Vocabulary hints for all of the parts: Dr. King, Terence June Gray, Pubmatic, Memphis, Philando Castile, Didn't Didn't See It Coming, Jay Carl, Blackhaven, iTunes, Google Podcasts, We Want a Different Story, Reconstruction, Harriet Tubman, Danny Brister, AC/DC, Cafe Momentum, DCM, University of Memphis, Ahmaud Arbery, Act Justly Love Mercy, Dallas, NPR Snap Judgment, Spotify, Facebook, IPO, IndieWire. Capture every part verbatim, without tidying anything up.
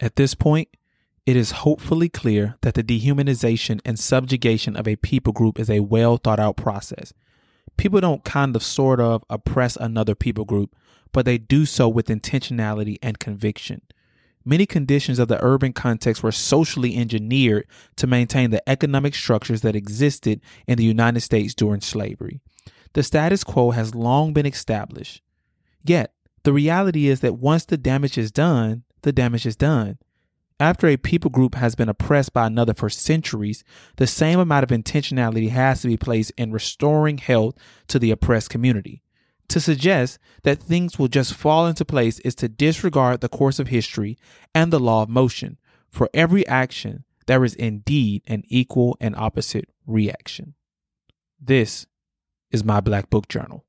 At this point, it is hopefully clear that the dehumanization and subjugation of a people group is a well thought out process. People don't kind of sort of oppress another people group, but they do so with intentionality and conviction. Many conditions of the urban context were socially engineered to maintain the economic structures that existed in the United States during slavery. The status quo has long been established. Yet, the reality is that once the damage is done, the damage is done. After a people group has been oppressed by another for centuries, the same amount of intentionality has to be placed in restoring health to the oppressed community. To suggest that things will just fall into place is to disregard the course of history and the law of motion. For every action, there is indeed an equal and opposite reaction. This is My Black Book Journal.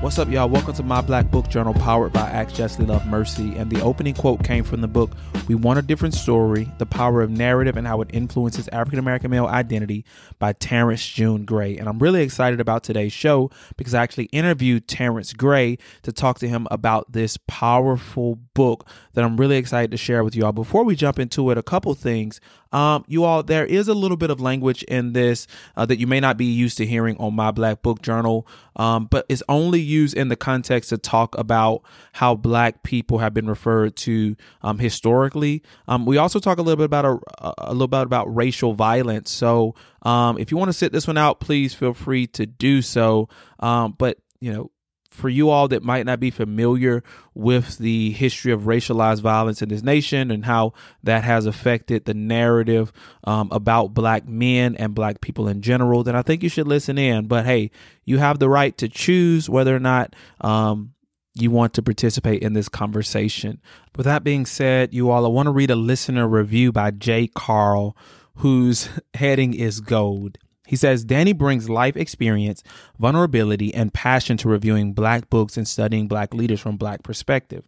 What's up, y'all? Welcome to My Black Book Journal, powered by Act Justly Love Mercy. And the opening quote came from the book, We Want a Different Story, The Power of Narrative and How It Influences African-American Male Identity by Terence June Gray. And I'm really excited about today's show because I actually interviewed Terence Gray to talk to him about this powerful book that I'm really excited to share with y'all. Before we jump into it, a couple things. Um, you all, there is a little bit of language in this uh, that you may not be used to hearing on My Black Book Journal, um, but it's only used in the context to talk about how Black people have been referred to um, historically. Um, we also talk a little bit about a, a little bit about racial violence. So um, if you want to sit this one out, please feel free to do so. Um, but you know, for you all that might not be familiar with the history of racialized violence in this nation and how that has affected the narrative um, about Black men and Black people in general, then I think you should listen in. But hey, you have the right to choose whether or not um, you want to participate in this conversation. With that being said, you all, I want to read a listener review by Jay Carl, whose heading is gold. He says, Danny brings life experience, vulnerability, and passion to reviewing Black books and studying Black leaders from Black perspective.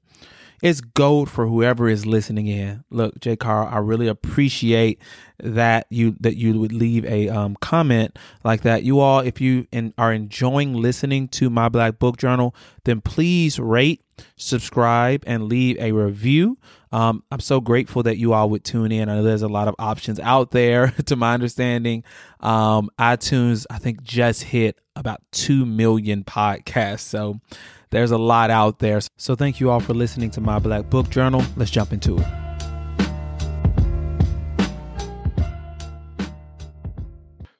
It's gold for whoever is listening in. Look, Jay Carl, I really appreciate that you that you would leave a um, comment like that. You all, if you in, are enjoying listening to My Black Book Journal, then please rate, subscribe, and leave a review. Um, I'm so grateful that you all would tune in. I know there's a lot of options out there, to my understanding. Um, iTunes, I think, just hit about two million podcasts. So there's a lot out there. So thank you all for listening to My Black Book Journal. Let's jump into it.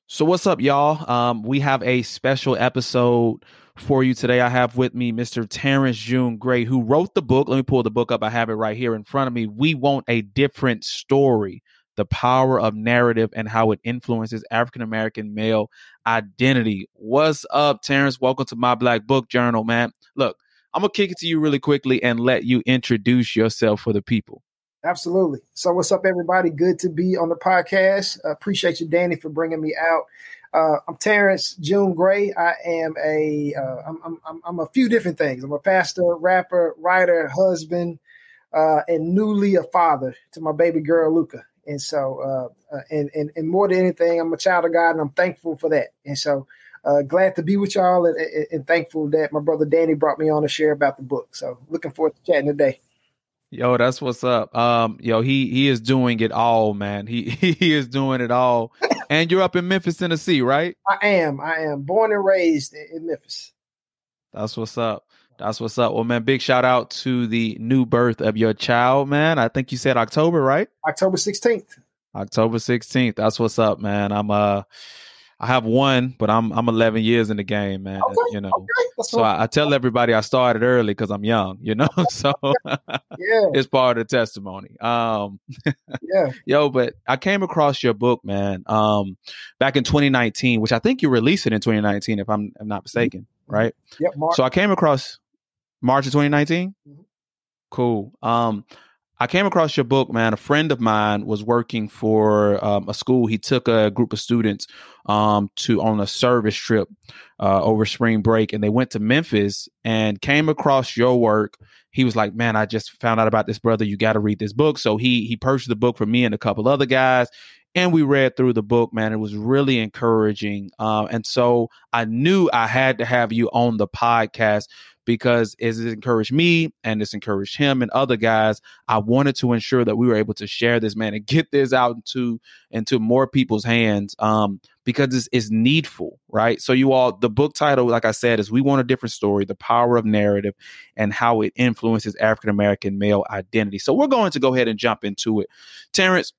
So what's up, y'all? Um, we have a special episode for you today. I have with me Mister Terence June Gray, who wrote the book. Let me pull the book up. I have it right here in front of me. We Want a Different Story, The Power of Narrative and How It Influences African-American Male Identity. What's up, Terence? Welcome to My Black Book Journal, man. Look, I'm going to kick it to you really quickly and let you introduce yourself for the people. Absolutely. So what's up, everybody? Good to be on the podcast. Uh, appreciate you, Danny, for bringing me out. Uh, I'm Terence June Gray. I am a uh, I'm, I'm I'm a few different things. I'm a pastor, rapper, writer, husband, uh, and newly a father to my baby girl Lucca. And so, uh, and and and more than anything, I'm a child of God, and I'm thankful for that. And so, uh, glad to be with y'all, and, and, and thankful that my brother Danny brought me on to share about the book. So, looking forward to chatting today. Yo, that's what's up. Um, yo, he he is doing it all, man. He he is doing it all. And you're up in Memphis, Tennessee, right? I am. I am born and raised in Memphis. That's what's up. That's what's up. Well, man, big shout out to the new birth of your child, man. I think you said October, right? October sixteenth. October sixteenth. That's what's up, man. I'm uh I have one, but I'm I'm eleven years in the game, man. Okay, you know, okay. So I, I tell everybody I started early because I'm young, you know. So yeah, it's part of the testimony. Um, yeah, yo, but I came across your book, man, um, back in twenty nineteen, which I think you released it in twenty nineteen, if I'm, I'm not mistaken, right? Yep. So I came across March of twenty nineteen. Mm-hmm. Cool. Um, I came across your book, man. A friend of mine was working for um, a school. He took a group of students um, to on a service trip uh, over spring break, and they went to Memphis and came across your work. He was like, man, I just found out about this brother. You got to read this book. So he he purchased the book for me and a couple other guys. and we read through the book, man. It was really encouraging. Uh, and so I knew I had to have you on the podcast because it encouraged me and it's encouraged him and other guys. I wanted to ensure that we were able to share this, man, and get this out into, into more people's hands um, because it's, it's needful, right? So you all, the book title, like I said, is We Want a Different Story, The Power of Narrative and How It Influences African-American Male Identity. So we're going to go ahead and jump into it. Terence,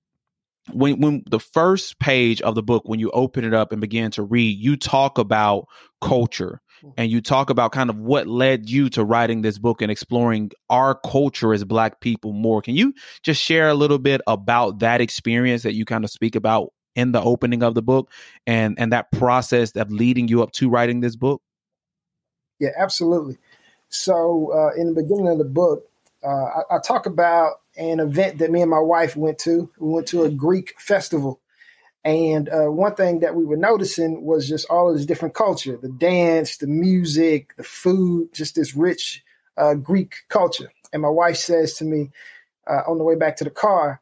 when, when the first page of the book, when you open it up and begin to read, you talk about culture. And you talk about kind of what led you to writing this book and exploring our culture as Black people more. Can you just share a little bit about that experience that you kind of speak about in the opening of the book and, and that process of leading you up to writing this book? Yeah, absolutely. So uh, in the beginning of the book, uh, I, I talk about an event that me and my wife went to. We went to a Greek festival. And uh, one thing that we were noticing was just all of this different culture, the dance, the music, the food, just this rich uh, Greek culture. And my wife says to me uh, on the way back to the car,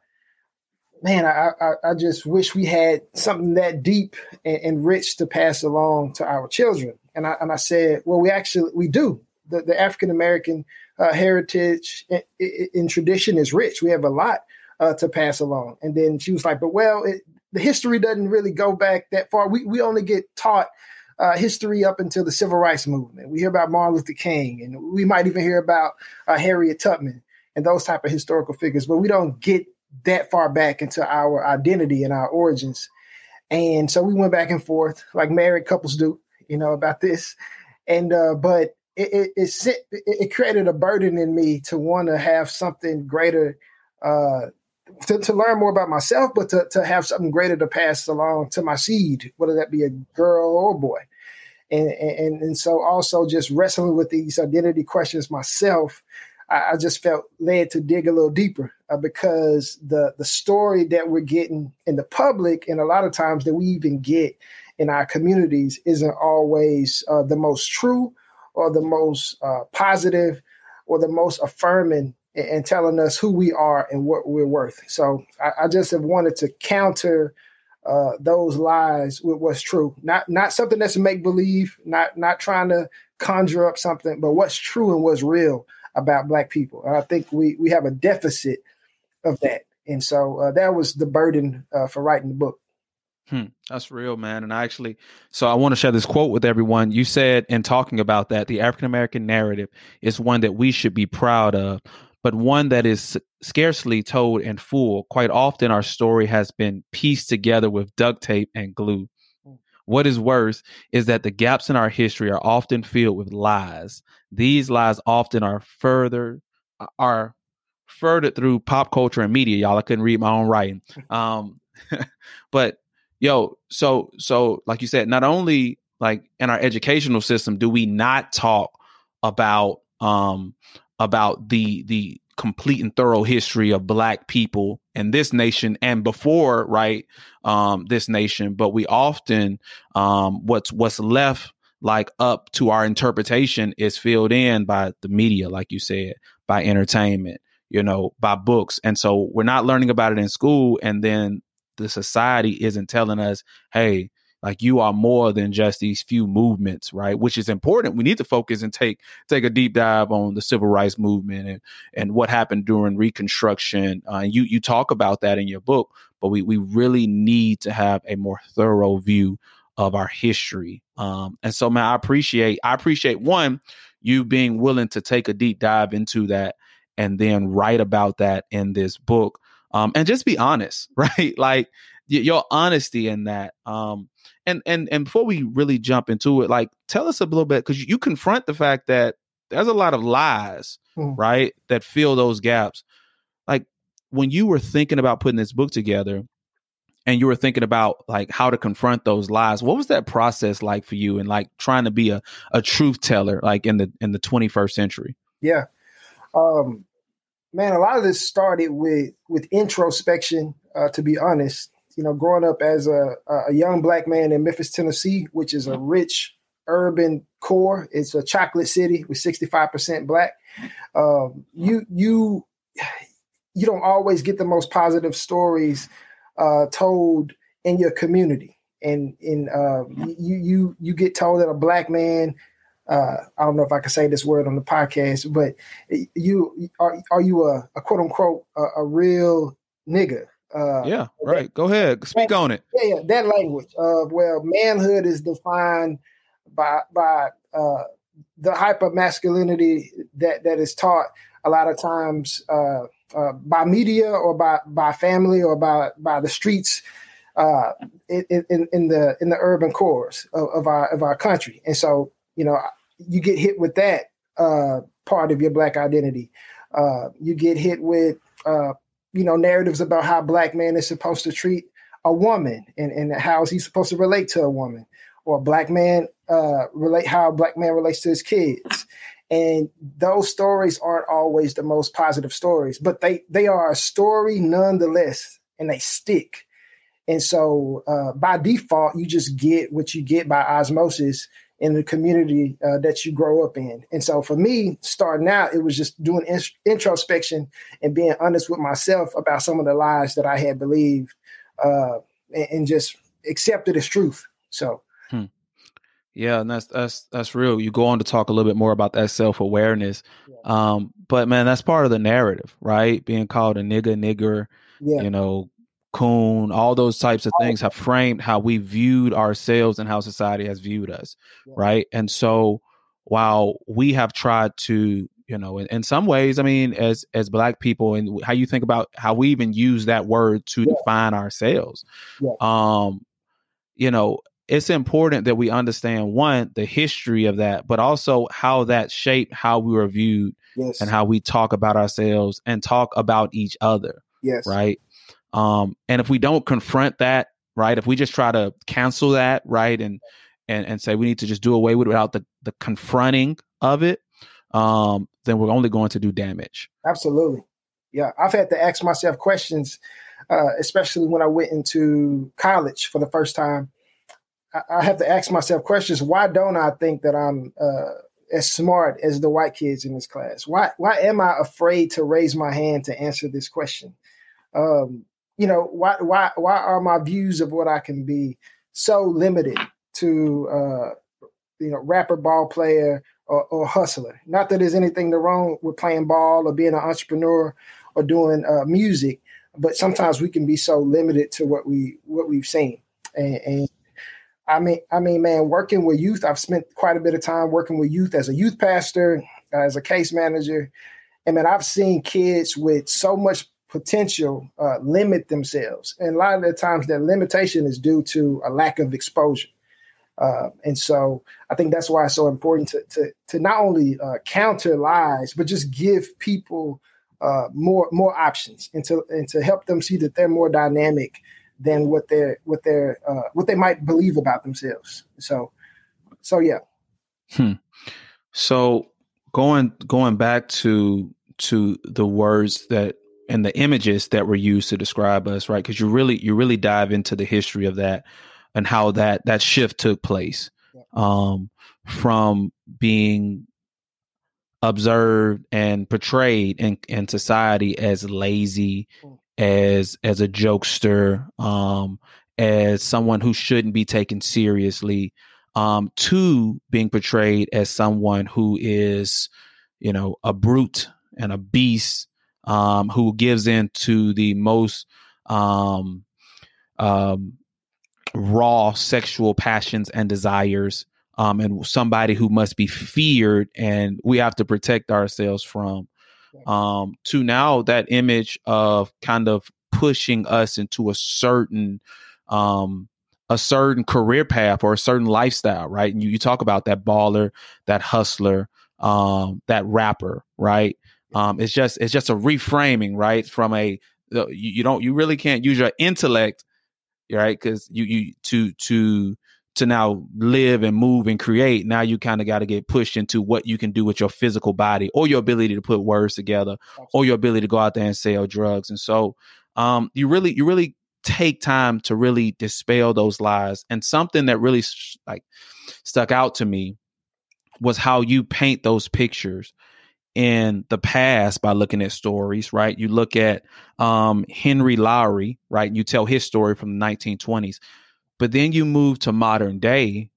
man, I, I, I just wish we had something that deep and, and rich to pass along to our children. And I, and I said, well, we actually we do. The, the African-American uh, heritage in, in tradition is rich. We have a lot uh, to pass along. And then she was like, but well, it, the history doesn't really go back that far. We we only get taught uh, history up until the Civil Rights Movement. We hear about Martin Luther King, and we might even hear about uh, Harriet Tubman and those type of historical figures, but we don't get that far back into our identity and our origins. And so we went back and forth like married couples do, you know, about this. And uh, but it it, it, sent, it it created a burden in me to want to have something greater, uh To, to learn more about myself, but to, to have something greater to pass along to my seed, whether that be a girl or a boy. And and, and so also just wrestling with these identity questions myself, I, I just felt led to dig a little deeper uh, because the, the story that we're getting in the public and a lot of times that we even get in our communities isn't always uh, the most true or the most uh, positive or the most affirming and telling us who we are and what we're worth. So I, I just have wanted to counter uh, those lies with what's true. Not not something that's make-believe, not not trying to conjure up something, but what's true and what's real about Black people. And I think we we have a deficit of that. And so uh, that was the burden uh, for writing the book. Hmm, that's real, man. And I actually, so I want to share this quote with everyone. You said in talking about that, the African-American narrative is one that we should be proud of, but one that is scarcely told in full. Quite often, our story has been pieced together with duct tape and glue. What is worse is that the gaps in our history are often filled with lies. These lies often are further are furthered through pop culture and media. Y'all, I couldn't read my own writing. Um, but yo, so so like you said, not only like in our educational system do we not talk about um. about the the complete and thorough history of Black people in this nation and before, right, um, this nation. But we often, um, what's what's left like up to our interpretation is filled in by the media, like you said, by entertainment, you know, by books. And so we're not learning about it in school. And then the society isn't telling us, hey, like you are more than just these few movements, right? Which is important. We need to focus and take take a deep dive on the Civil Rights Movement and, and what happened during Reconstruction. Uh, and you you talk about that in your book, but we we really need to have a more thorough view of our history. Um, and so, man, I appreciate I appreciate one, you being willing to take a deep dive into that and then write about that in this book, um, and just be honest, right? Like y- your honesty in that. Um, And and and before we really jump into it, like tell us a little bit, because you confront the fact that there's a lot of lies, mm. right, that fill those gaps. Like when you were thinking about putting this book together and you were thinking about like how to confront those lies, what was that process like for you and like trying to be a, a truth teller like in the in the twenty-first century? Yeah, um, man, a lot of this started with with introspection, uh, to be honest. You know, growing up as a, a young Black man in Memphis, Tennessee, which is a rich urban core. It's a chocolate city with sixty-five percent Black. Um, you you you don't always get the most positive stories uh, told in your community. And in uh, you you you get told that a black man, uh, I don't know if I can say this word on the podcast, but you are are you a, a quote unquote a, a real nigga? Uh, yeah, right. That, Go ahead, speak that, on it. Yeah, yeah, that language of uh, well, manhood is defined by by uh, the hyper masculinity that that is taught a lot of times uh, uh, by media or by by family or by by the streets. Uh, in, in, in the in the urban cores of, of our of our country, and so you know you get hit with that uh, part of your black identity. Uh, you get hit with uh, you know narratives about how a black man is supposed to treat a woman and, and how is he supposed to relate to a woman, or a black man uh, relate how a black man relates to his kids. And those stories aren't always the most positive stories, but they they are a story nonetheless, and they stick. And so uh, by default, you just get what you get by osmosis in the community uh, that you grow up in. And so for me, starting out, it was just doing in- introspection and being honest with myself about some of the lies that I had believed uh, and, and just accepted as truth. So, hmm. yeah, and that's, that's, that's real. You go on to talk a little bit more about that self-awareness. Yeah. Um, but man, that's part of the narrative, right? Being called a nigga, nigger, yeah. you know, coon, all those types of things have framed how we viewed ourselves and how society has viewed us, yeah. right? And so while we have tried to, you know, in, in some ways, I mean, as as black people, and how you think about how we even use that word to yeah. define ourselves, yeah. um, you know, it's important that we understand, one, the history of that, but also how that shaped how we were viewed yes. and how we talk about ourselves and talk about each other, yes, right? Um, and if we don't confront that, right, if we just try to cancel that, right, and and, and say we need to just do away with it without the, the confronting of it, um, then we're only going to do damage. Absolutely. Yeah. I've had to ask myself questions, uh, especially when I went into college for the first time. I, I have to ask myself questions. Why don't I think that I'm uh, as smart as the white kids in this class? Why, why am I afraid to raise my hand to answer this question? Um, You know, why why why are my views of what I can be so limited to, uh, you know, rapper, ball player or, or hustler? Not that there's anything wrong with playing ball or being an entrepreneur or doing uh, music, but sometimes we can be so limited to what we what we've seen. And, and I mean, I mean, man, working with youth, I've spent quite a bit of time working with youth as a youth pastor, uh, as a case manager. And man, I've seen kids with so much potential uh, limit themselves. And a lot of the times that limitation is due to a lack of exposure. Uh, and so I think that's why it's so important to to, to not only uh, counter lies, but just give people uh, more more options and to and to help them see that they're more dynamic than what they're what they're uh, what they might believe about themselves. So so yeah. Hmm. So going going back to to the words that and the images that were used to describe us, right? Because you really, you really dive into the history of that and how that that shift took place um, from being observed and portrayed in, in society as lazy, as as a jokester, um, as someone who shouldn't be taken seriously, um, to being portrayed as someone who is, you know, a brute and a beast. Um, who gives in to the most um, um, raw sexual passions and desires, um, and somebody who must be feared and we have to protect ourselves from, um, to now that image of kind of pushing us into a certain um, a certain career path or a certain lifestyle, right? And you, you talk about that baller, that hustler, um, that rapper, right? Um, it's just it's just a reframing, right? From a you, you don't you really can't use your intellect, right? Because you you to to to now live and move and create. Now you kind of got to get pushed into what you can do with your physical body or your ability to put words together or your ability to go out there and sell drugs. And so um, you really you really take time to really dispel those lies. And something that really like stuck out to me was how you paint those pictures. in the past by looking at stories, right? You look at um, Henry Lowry, right? You tell his story from the nineteen twenties, but then you move to modern day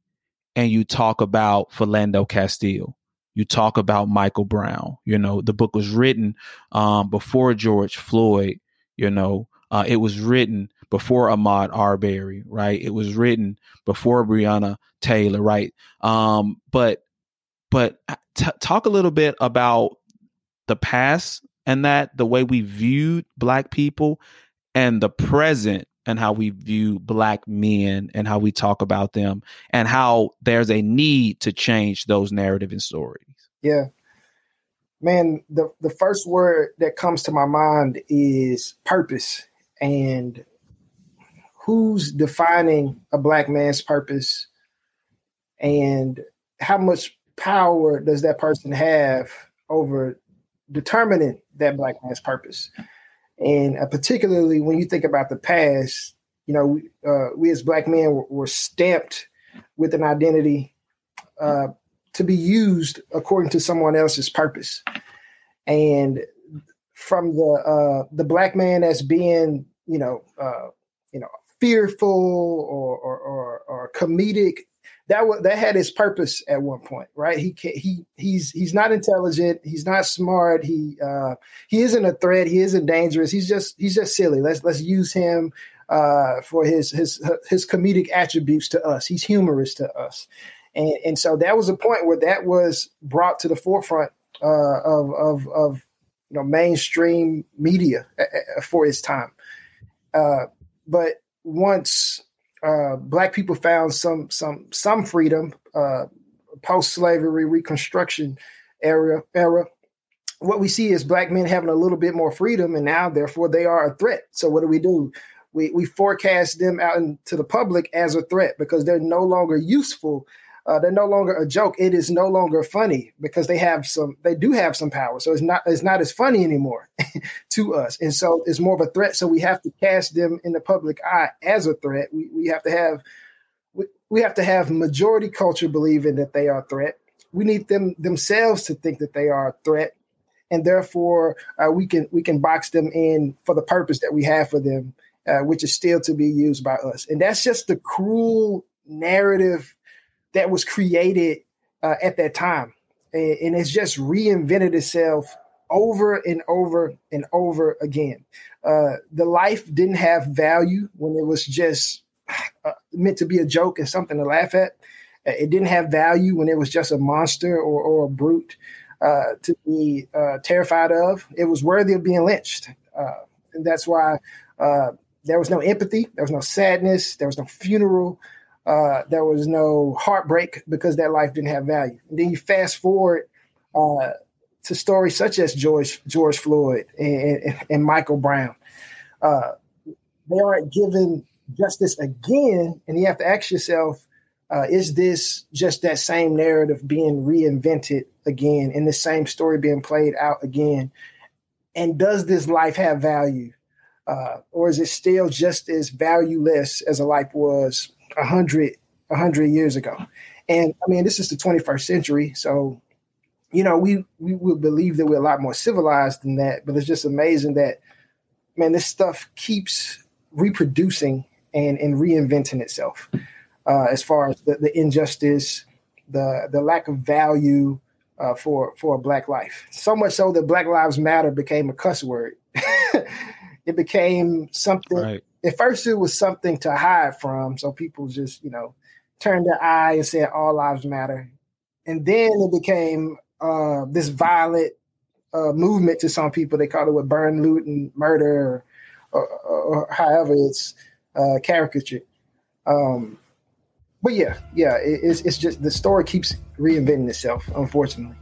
and you talk about Philando Castile. You talk about Michael Brown. You know, the book was written um, before George Floyd. You know, uh, it was written before Ahmaud Arbery, right? It was written before Breonna Taylor, right? Um, but but t- talk a little bit about the past and that, the way we viewed Black people, and the present and how we view Black men and how we talk about them, and how there's a need to change those narrative and stories. Yeah. Man, the, the first word that comes to my mind is purpose. And who's defining a Black man's purpose, and how much power does that person have over determining that Black man's purpose? And uh, particularly when you think about the past, you know, we, uh, we as Black men were, were stamped with an identity uh, to be used according to someone else's purpose. And from the uh, the Black man as being, you know, uh, you know, fearful or or, or, or comedic, that w- that had his purpose at one point, right? He can't, he he's he's not intelligent, he's not smart, he uh, he isn't a threat, he isn't dangerous. He's just he's just silly. Let's let's use him uh, for his his his comedic attributes to us. He's humorous to us, and and so that was a point where that was brought to the forefront uh, of of of you know mainstream media for its time, uh, but once. Uh, black people found some some some freedom, uh, post-slavery Reconstruction era era. What we see is Black men having a little bit more freedom, and now therefore they are a threat. So what do we do? We we forecast them out into the public as a threat because they're no longer useful. Uh, they're no longer a joke. It is no longer funny because they have some. They do have some power, so it's not. It's not as funny anymore to us, and so it's more of a threat. So we have to cast them in the public eye as a threat. We we have to have we, we have to have majority culture believing that they are a threat. We need them themselves to think that they are a threat, and therefore uh, we can we can box them in for the purpose that we have for them, uh, which is still to be used by us. And that's just the cruel narrative that was created uh, at that time. And, and it's just reinvented itself over and over and over again. Uh, the life didn't have value when it was just uh, meant to be a joke and something to laugh at. It didn't have value when it was just a monster or, or a brute uh, to be uh, terrified of. It was worthy of being lynched. Uh, and that's why uh, there was no empathy. There was no sadness. There was no funeral. Uh, there was no heartbreak because that life didn't have value. And then you fast forward uh, to stories such as George George Floyd and, and, and Michael Brown. Uh, they aren't given justice again, and you have to ask yourself, uh, is this just that same narrative being reinvented again and the same story being played out again? And does this life have value? Uh, or is it still just as valueless as a life was A hundred, a hundred years ago? And I mean, this is the twenty-first century. So, you know, we, we would believe that we're a lot more civilized than that, but it's just amazing that, man, this stuff keeps reproducing and, and reinventing itself uh, as far as the, the injustice, the, the lack of value uh, for, for a Black life. So much so that Black Lives Matter became a cuss word. It became something. Right. At first, it was something to hide from, so people just, you know, turned their eye and said, all lives matter. And then it became uh, this violent uh, movement to some people. They called it what, burn, loot, and murder, or, or, or however it's uh, caricatured. Um, but yeah, yeah, it, it's, it's just the story keeps reinventing itself, unfortunately.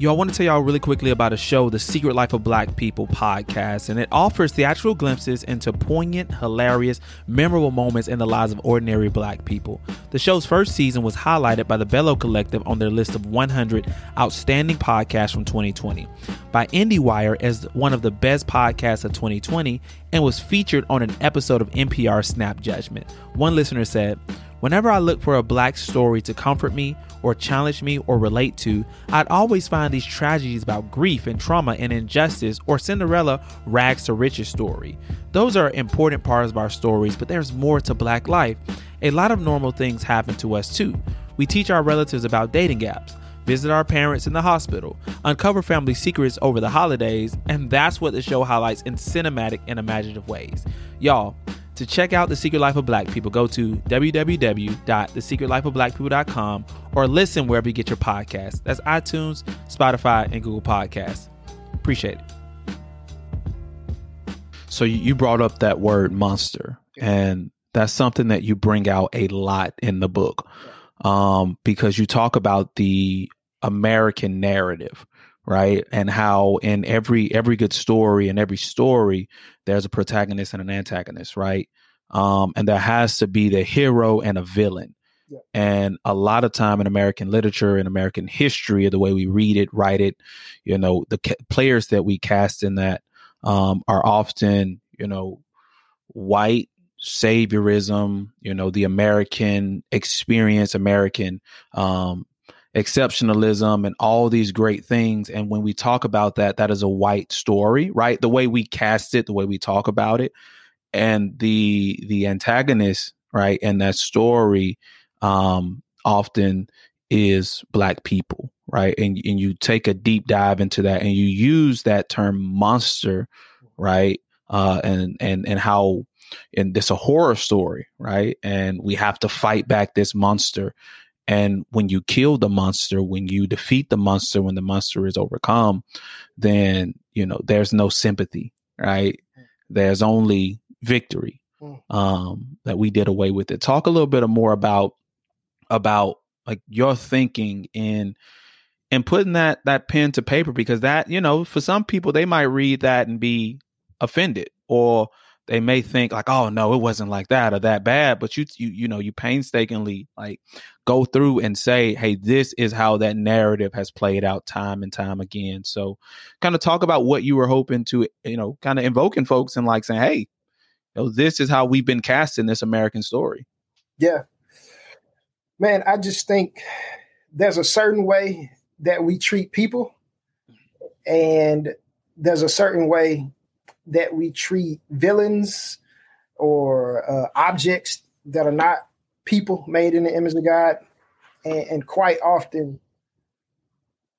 Yo, I want to tell y'all really quickly about a show, The Secret Life of Black People podcast, and it offers theatrical glimpses into poignant, hilarious, memorable moments in the lives of ordinary Black people. The show's first season was highlighted by the Bello Collective on their list of one hundred outstanding podcasts from twenty twenty, by IndieWire as one of the best podcasts of twenty twenty, and was featured on an episode of N P R Snap Judgment. One listener said, Whenever I look for a black story to comfort me or challenge me or relate to, I'd always find these tragedies about grief and trauma and injustice, or Cinderella rags to riches story. Those are important parts of our stories, but there's more to black life. A lot of normal things happen to us too. We teach our relatives about dating apps, visit our parents in the hospital, uncover family secrets over the holidays, and that's what the show highlights in cinematic and imaginative ways. Y'all, to check out The Secret Life of Black People, go to w w w dot the secret life of black people dot com or listen wherever you get your podcasts. That's iTunes, Spotify, and Google Podcasts. Appreciate it. So you brought up that word monster, and that's something that you bring out a lot in the book, um, because you talk about the American narrative, right? And how in every every good story and every story, there's a protagonist and an antagonist, right? Um, and there has to be the hero and a villain. Yeah. And a lot of time in American literature and American history, the way we read it, write it, you know, the ca- players that we cast in that um, are often, you know, white saviorism, you know, the American experience, American um exceptionalism and all these great things. And when we talk about that, that is a white story, right? The way we cast it, the way we talk about it, and the the antagonist, right, and that story um, often is black people, right? And and you take a deep dive into that, and you use that term monster, right? Uh, and and and how, and this a horror story, right? And we have to fight back this monster. And when you kill the monster, when you defeat the monster, when the monster is overcome, then, you know, there's no sympathy, right? There's only victory, um, that we did away with it. Talk a little bit more about, about like your thinking in, in putting that, that pen to paper, because that, you know, for some people, they might read that and be offended, or they may think like, oh, no, it wasn't like that or that bad. But you, you, you know, you painstakingly like go through and say, hey, this is how that narrative has played out time and time again. So kind of talk about what you were hoping to, you know, kind of invoking folks and like saying, hey, you know, this is how we've been casting this American story. Yeah, man, I just think there's a certain way that we treat people, and there's a certain way that we treat villains or uh, objects that are not people made in the image of God. And, and quite often,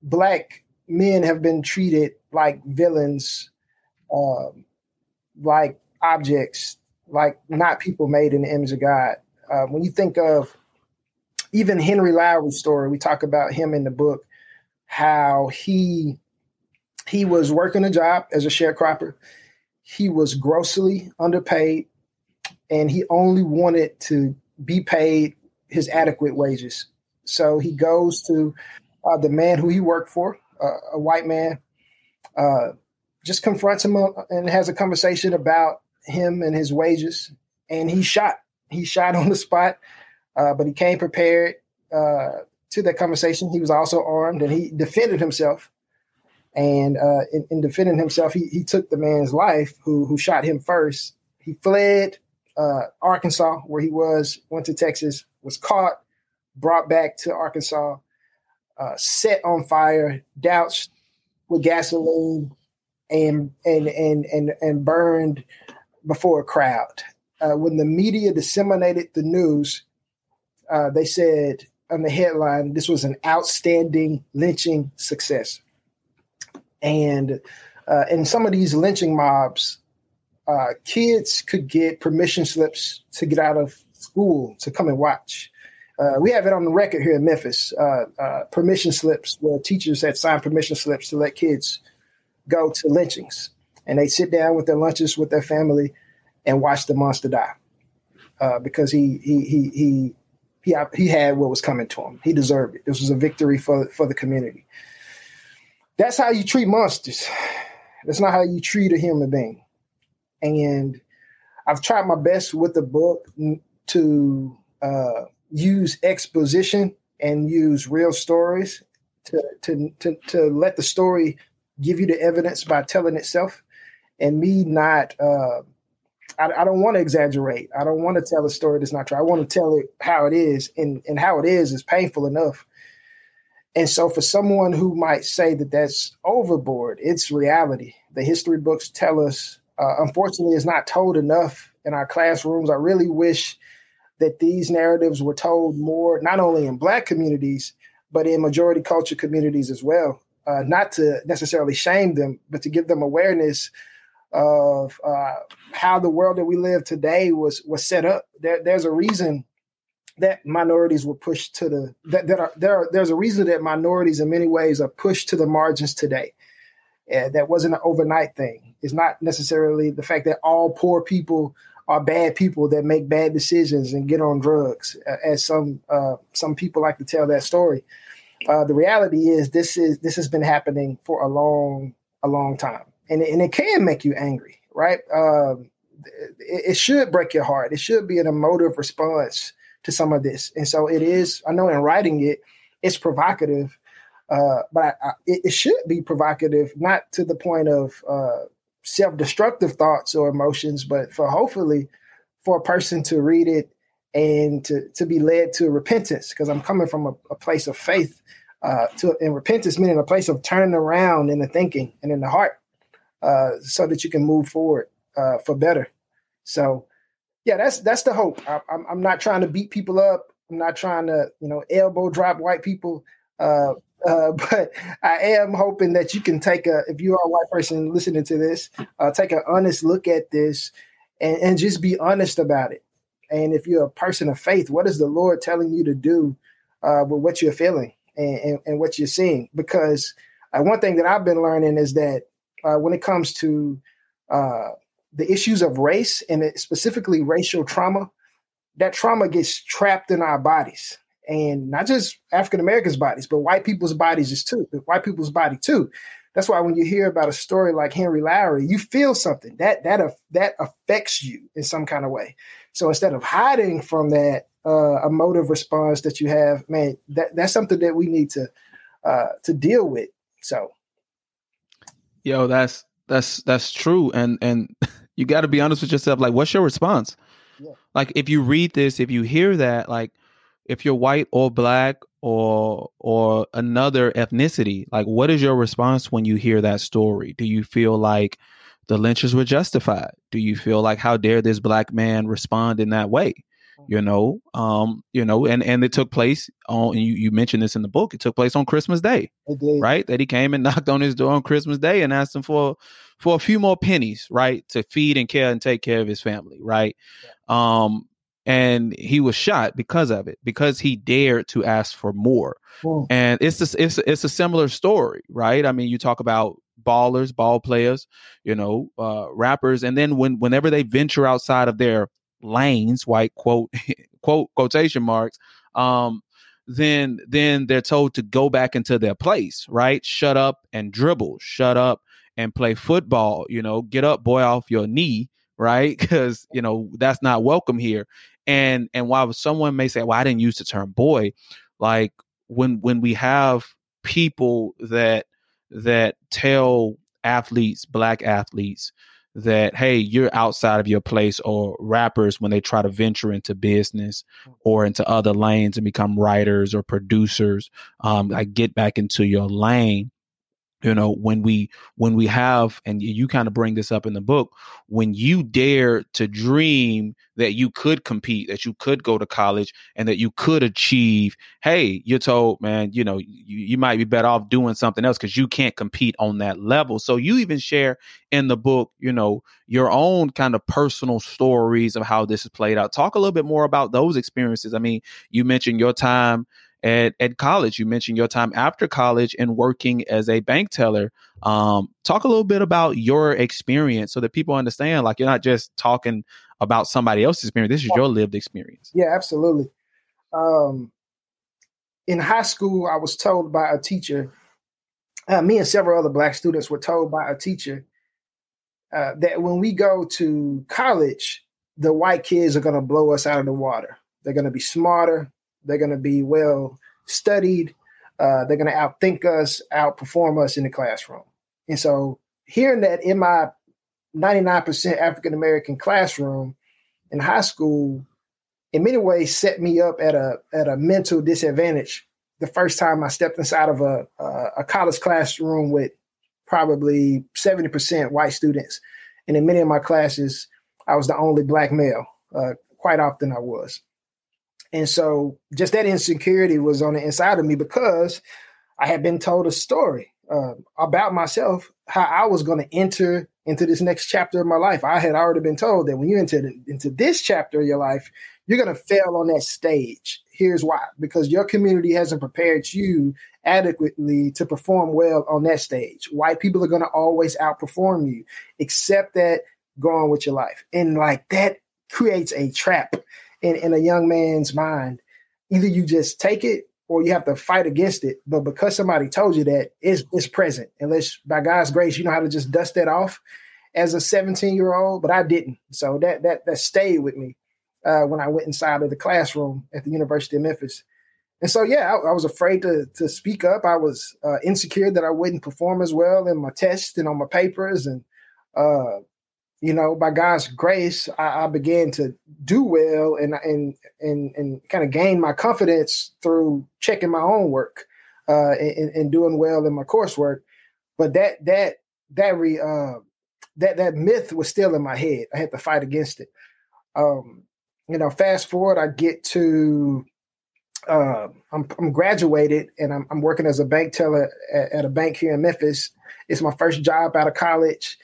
black men have been treated like villains, um, like objects, like not people made in the image of God. Uh, when you think of even Henry Lowry's story, we talk about him in the book, how he, he was working a job as a sharecropper. He was grossly underpaid, and he only wanted to be paid his adequate wages. So he goes to uh, the man who he worked for, uh, a white man, uh, just confronts him and has a conversation about him and his wages. And he's shot. He's shot on the spot, uh, but he came prepared uh, to that conversation. He was also armed, and he defended himself. And uh, in, in defending himself, he, he took the man's life who, who shot him first. He fled uh, Arkansas, where he was, went to Texas, was caught, brought back to Arkansas, uh, set on fire, doused with gasoline, and and and and and burned before a crowd. Uh, when the media disseminated the news, uh, they said on the headline, this was an outstanding lynching success. And uh, in some of these lynching mobs, uh, kids could get permission slips to get out of school to come and watch. Uh, we have it on the record here in Memphis, uh, uh, permission slips where teachers had signed permission slips to let kids go to lynchings. And they sit down with their lunches with their family and watch the monster die uh, because he he he he he he had what was coming to him. He deserved it. This was a victory for for the community. That's how you treat monsters. That's not how you treat a human being. And I've tried my best with the book to uh, use exposition and use real stories to, to, to, to let the story give you the evidence by telling itself, and me not, uh, I, I don't want to exaggerate. I don't want to tell a story that's not true. I want to tell it how it is, and, and how it is is painful enough. And so for someone who might say that that's overboard, it's reality. The history books tell us, uh, unfortunately, it's not told enough in our classrooms. I really wish that these narratives were told more, not only in Black communities, but in majority culture communities as well. Uh, not to necessarily shame them, but to give them awareness of uh, how the world that we live today was was set up. There, there's a reason that minorities were pushed to the that, that are, there are, there's a reason that minorities in many ways are pushed to the margins today. Uh, that wasn't an overnight thing. It's not necessarily the fact that all poor people are bad people that make bad decisions and get on drugs, uh, as some uh, some people like to tell that story. Uh, the reality is this is this has been happening for a long, a long time. And, and it can make you angry, right? Uh, it, it should break your heart. It should be an emotive response to some of this. And so it is, I know in writing it, it's provocative, uh, but I, I, it should be provocative, not to the point of uh, self-destructive thoughts or emotions, but for hopefully for a person to read it and to, to be led to repentance, because I'm coming from a, a place of faith uh, to, and repentance meaning a place of turning around in the thinking and in the heart. Uh, so that you can move forward uh, for better. So, yeah, that's that's the hope. I, I'm, I'm not trying to beat people up. I'm not trying to, you know, elbow drop white people. Uh, uh, but I am hoping that you can take a, if you are a white person listening to this, uh, take an honest look at this and, and just be honest about it. And if you're a person of faith, what is the Lord telling you to do uh, with what you're feeling and, and, and what you're seeing? Because uh, one thing that I've been learning is that Uh, when it comes to uh, the issues of race and it, specifically racial trauma, that trauma gets trapped in our bodies, and not just African-Americans' bodies, but white people's bodies is too, white people's body too. That's why when you hear about a story like Henry Lowry, you feel something that that that affects you in some kind of way. So instead of hiding from that uh, emotive response that you have, man, that, that's something that we need to uh, to deal with. So. Yo, that's that's that's true, and and you got to be honest with yourself. Like, what's your response? Yeah. Like, if you read this, if you hear that, like, if you're white or black or or another ethnicity, like, what is your response when you hear that story? Do you feel like the lynchers were justified? Do you feel like, how dare this black man respond in that way? You know, um, you know, and, and it took place on, and you, you mentioned this in the book, it took place on Christmas Day, okay. Right? That he came and knocked on his door on Christmas Day and asked him for, for a few more pennies, right? To feed and care and take care of his family, right? Yeah. Um, and he was shot because of it, because he dared to ask for more. Whoa. And it's a, it's a, it's a similar story, right? I mean, you talk about ballers, ball players, you know, uh, rappers, and then when whenever they venture outside of their lanes, white quote quote quotation marks, um then then they're told to go back into their place, right? Shut up and dribble, shut up and play football, you know, get up boy off your knee, right? Because, you know, that's not welcome here. And and while someone may say, well, I didn't use the term boy, like when when we have people that that tell athletes, black athletes, that, hey, you're outside of your place, or rappers when they try to venture into business or into other lanes and become writers or producers, um, like, get back into your lane. You know, when we when we have, and you kind of bring this up in the book, when you dare to dream that you could compete, that you could go to college and that you could achieve, hey, you're told, man, you know, you, you might be better off doing something else because you can't compete on that level. So you even share in the book, you know, your own kind of personal stories of how this is played out. Talk a little bit more about those experiences. I mean, you mentioned your time At, at college, you mentioned your time after college and working as a bank teller. Um, talk a little bit about your experience so that people understand, like, you're not just talking about somebody else's experience. This is your lived experience. Yeah, absolutely. Um, in high school, I was told by a teacher, uh, me and several other black students were told by a teacher uh, that when we go to college, the white kids are going to blow us out of the water. They're going to be smarter. They're going to be well studied. Uh, they're going to outthink us, outperform us in the classroom. And so hearing that in my ninety-nine percent African-American classroom in high school in many ways set me up at a at a mental disadvantage the first time I stepped inside of a a, a college classroom with probably seventy percent white students. And in many of my classes, I was the only black male. Uh, quite often I was. And so just that insecurity was on the inside of me because I had been told a story uh, about myself, how I was going to enter into this next chapter of my life. I had already been told that when you enter the, into this chapter of your life, you're going to fail on that stage. Here's why. Because your community hasn't prepared you adequately to perform well on that stage. White people are going to always outperform you. Accept that, go on with your life. And like that creates a trap in, in a young man's mind. Either you just take it or you have to fight against it. But because somebody told you that, it's, it's present. Unless by God's grace, you know how to just dust that off as a seventeen-year-old, but I didn't. So that that that stayed with me uh, when I went inside of the classroom at the University of Memphis. And so, yeah, I, I was afraid to to speak up. I was uh, insecure that I wouldn't perform as well in my tests and on my papers. And, uh, you know, by God's grace, I, I began to do well and and and and kind of gain my confidence through checking my own work uh, and, and doing well in my coursework. But that that that re, uh, that that myth was still in my head. I had to fight against it. Um, you know, fast forward, I get to. Uh, I'm, I'm graduated and I'm, I'm working as a bank teller at, at a bank here in Memphis. It's my first job out of college.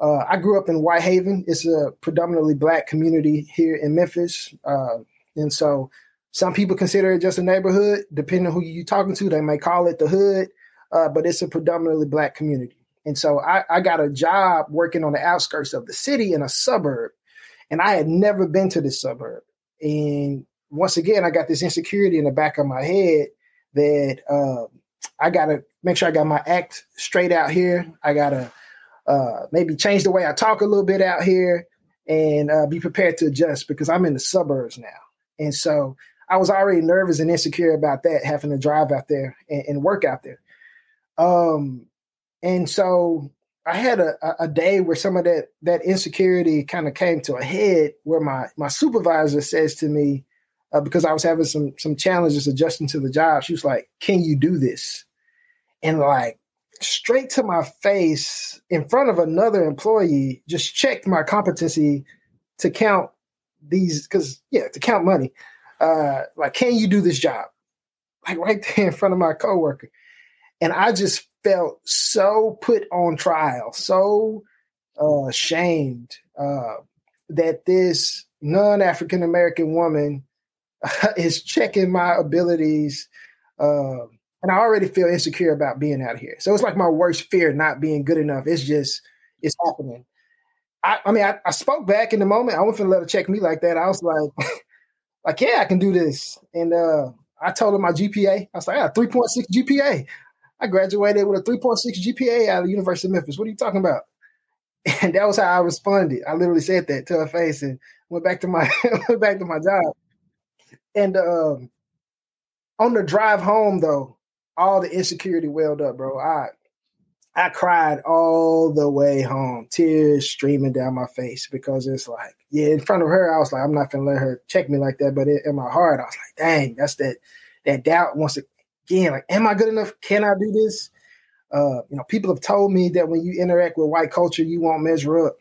Uh, I grew up in Whitehaven. It's a predominantly black community here in Memphis. Uh, and so some people consider it just a neighborhood. Depending on who you're talking to, they may call it the hood, uh, but it's a predominantly black community. And so I, I got a job working on the outskirts of the city in a suburb, and I had never been to this suburb. And once again, I got this insecurity in the back of my head that uh, I got to make sure I got my act straight out here. I got to uh, maybe change the way I talk a little bit out here and uh, be prepared to adjust because I'm in the suburbs now. And so I was already nervous and insecure about that, having to drive out there and, and work out there. Um, and so I had a, a day where some of that, that insecurity kind of came to a head where my, my supervisor says to me, Uh, because I was having some some challenges adjusting to the job. She was like, "Can you do this?" And like straight to my face in front of another employee, just checked my competency to count these, because yeah, to count money. Uh, like, can you do this job? Like right there in front of my coworker. And I just felt so put on trial, so uh, ashamed uh, that this non-African American woman is checking my abilities. Uh, and I already feel insecure about being out here. So it's like my worst fear, not being good enough. It's just, it's happening. I, I mean, I, I spoke back in the moment. I wasn't going to let her check me like that. I was like, like, yeah, I can do this. And uh, I told her my G P A. I was like, I got a three point six G P A. I graduated with a three point six G P A out of the University of Memphis. What are you talking about? And that was how I responded. I literally said that to her face and went back to my, went back to my job. And um, on the drive home, though, all the insecurity welled up, bro. I I cried all the way home, tears streaming down my face because it's like, yeah, in front of her, I was like, I'm not going to let her check me like that. But it, in my heart, I was like, dang, that's that that doubt once again. Like, am I good enough? Can I do this? Uh, you know, people have told me that when you interact with white culture, you won't measure up.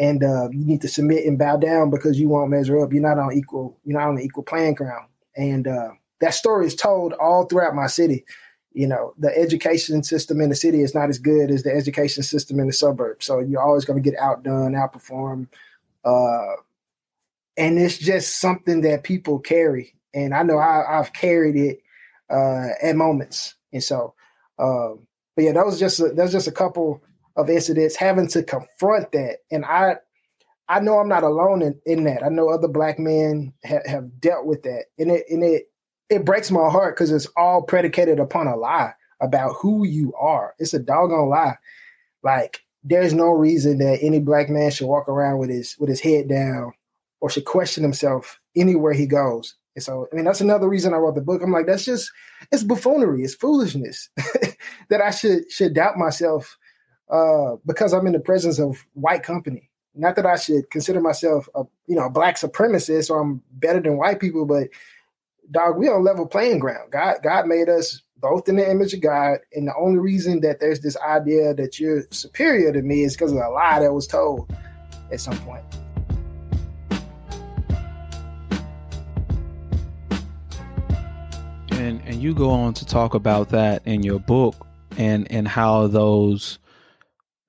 And uh, you need to submit and bow down because you won't measure up. You're not on equal. You're not on the equal playing ground. And uh, that story is told all throughout my city. You know, the education system in the city is not as good as the education system in the suburbs. So you're always going to get outdone, outperformed. Uh, and it's just something that people carry. And I know I, I've carried it uh, at moments. And so, um, but yeah, that was just a, that was just a couple of incidents, having to confront that. And I I know I'm not alone in, in that. I know other black men ha- have dealt with that. And it and it it breaks my heart because it's all predicated upon a lie about who you are. It's a doggone lie. Like, there's no reason that any black man should walk around with his with his head down or should question himself anywhere he goes. And so, I mean, that's another reason I wrote the book. I'm like, that's just, it's buffoonery. It's foolishness that I should should doubt myself uh, because I'm in the presence of white company. Not that I should consider myself a, you know, a black supremacist or I'm better than white people, but dog, we on level playing ground. God, God made us both in the image of God. And the only reason that there's this idea that you're superior to me is because of a lie that was told at some point. And and you go on to talk about that in your book and, and how those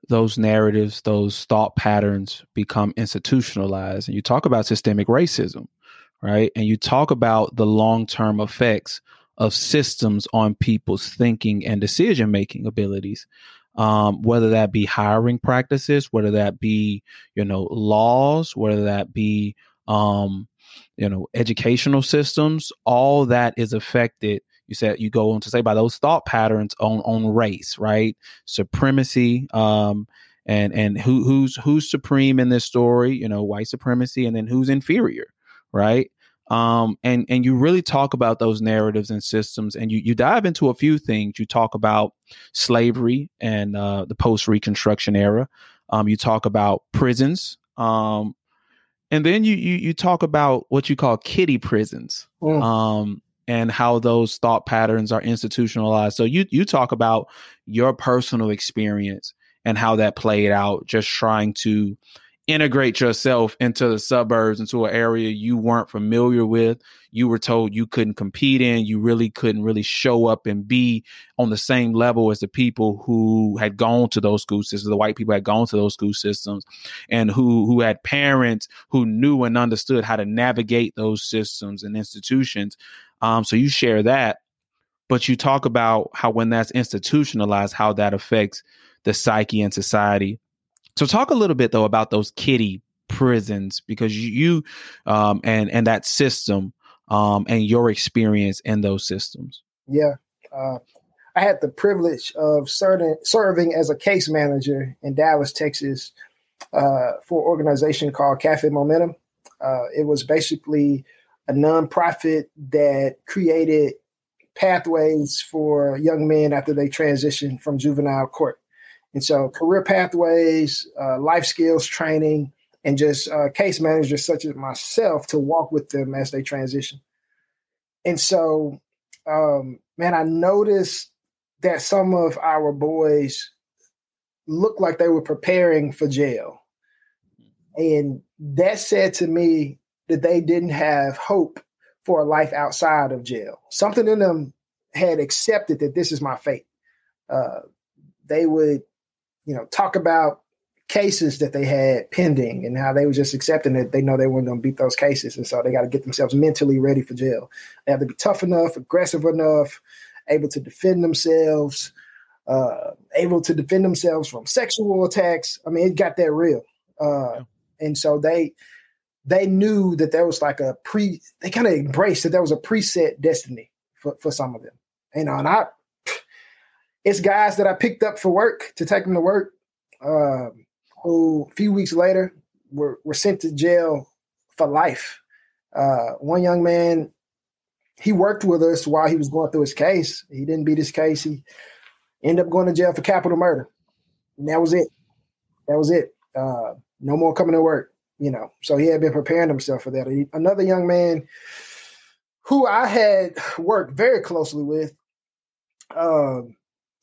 those narratives, those thought patterns become institutionalized. And you talk about systemic racism, right? And you talk about the long-term effects of systems on people's thinking and decision-making abilities, um, whether that be hiring practices, whether that be, you know, laws, whether that be, um, you know, educational systems, all that is affected. You said you go on to say by those thought patterns on, on race, right? Supremacy, um, and, and who, who's, who's supreme in this story, you know, white supremacy, and then who's inferior, right? Um, and, and you really talk about those narratives and systems, and you, you dive into a few things. You talk about slavery and, uh, the post-Reconstruction era. Um, you talk about prisons, um, and then you, you you talk about what you call kiddie prisons, mm. um, and how those thought patterns are institutionalized. So you you talk about your personal experience and how that played out, just trying to integrate yourself into the suburbs, into an area you weren't familiar with. You were told you couldn't compete in. You really couldn't really show up and be on the same level as the people who had gone to those school systems, the white people had gone to those school systems, and who, who had parents who knew and understood how to navigate those systems and institutions. Um, so you share that, but you talk about how when that's institutionalized, how that affects the psyche and society. So talk a little bit, though, about those kiddie prisons, because you um, and, and that system um, and your experience in those systems. Yeah, uh, I had the privilege of certain, serving as a case manager in Dallas, Texas, uh, for an organization called Cafe Momentum. Uh, it was basically a nonprofit that created pathways for young men after they transitioned from juvenile court. And so career pathways, uh, life skills training, and just uh, case managers such as myself to walk with them as they transition. And so, um, man, I noticed that some of our boys looked like they were preparing for jail. And that said to me that they didn't have hope for a life outside of jail. Something in them had accepted that this is my fate. Uh, they would, you know, talk about cases that they had pending and how they were just accepting that they know they weren't going to beat those cases. And so they got to get themselves mentally ready for jail. They have to be tough enough, aggressive enough, able to defend themselves, uh, able to defend themselves from sexual attacks. I mean, it got that real. Uh, and so they they knew that there was like a pre, they kind of embraced that there was a preset destiny for, for some of them. You know, and I, It's guys that I picked up for work to take them to work, uh, who a few weeks later were, were sent to jail for life. Uh, one young man, he worked with us while he was going through his case. He didn't beat his case. He ended up going to jail for capital murder. And that was it. That was it. Uh, no more coming to work, you know. So he had been preparing himself for that. He, another young man who I had worked very closely with, um,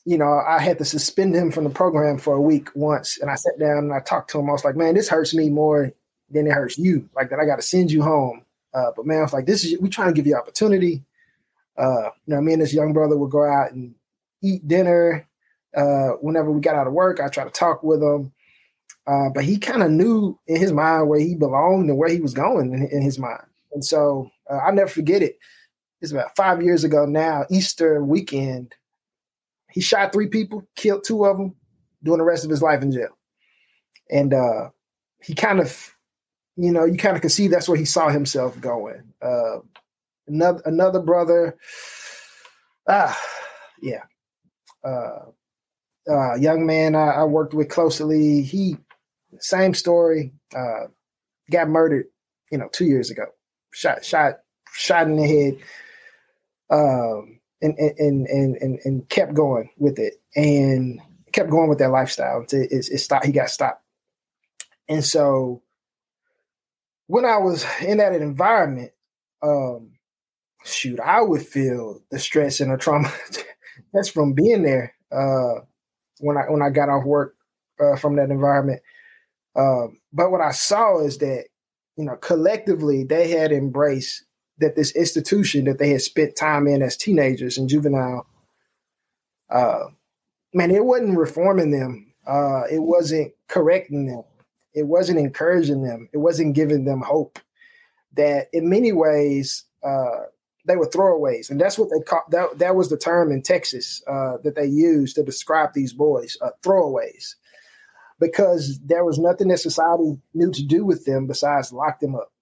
you know, I had to suspend him from the program for a week once. And I sat down and I talked to him. I was like, man, this hurts me more than it hurts you. Like that I got to send you home. Uh, but man, I was like, this is, we trying to give you opportunity. Uh, you know, me and this young brother would go out and eat dinner. Uh, whenever we got out of work, I try to talk with him. Uh, but he kind of knew in his mind where he belonged and where he was going in, in his mind. And so uh, I'll never forget it. It's about five years ago now, Easter weekend. He shot three people, killed two of them, doing the rest of his life in jail. And uh, he kind of, you know, you kind of can see that's where he saw himself going. Uh, another another brother, ah, yeah. Uh, uh, young man I, I worked with closely, he, same story, uh, got murdered, you know, two years ago. Shot, shot, shot in the head. Um. And and, and and and kept going with it. And kept going with that lifestyle. It, it, it stopped. He got stopped. And so when I was in that environment, um, shoot, I would feel the stress and the trauma that's from being there. Uh, when I when I got off work uh, from that environment, um, but what I saw is that, you know, collectively they had embraced that this institution that they had spent time in as teenagers and juvenile. Uh, man, it wasn't reforming them. Uh, it wasn't correcting them. It wasn't encouraging them. It wasn't giving them hope. That in many ways, uh, they were throwaways, and that's what they call that. That was the term in Texas uh, that they used to describe these boys, uh, throwaways, because there was nothing that society knew to do with them besides lock them up.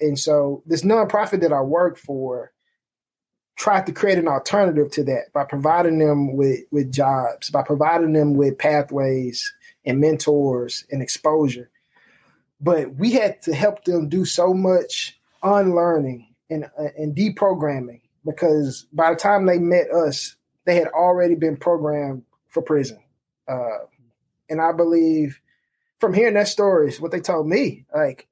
And so, this nonprofit that I worked for tried to create an alternative to that by providing them with with jobs, by providing them with pathways and mentors and exposure. But we had to help them do so much unlearning and, uh, and deprogramming, because by the time they met us, they had already been programmed for prison. Uh, and I believe from hearing their stories, what they told me, like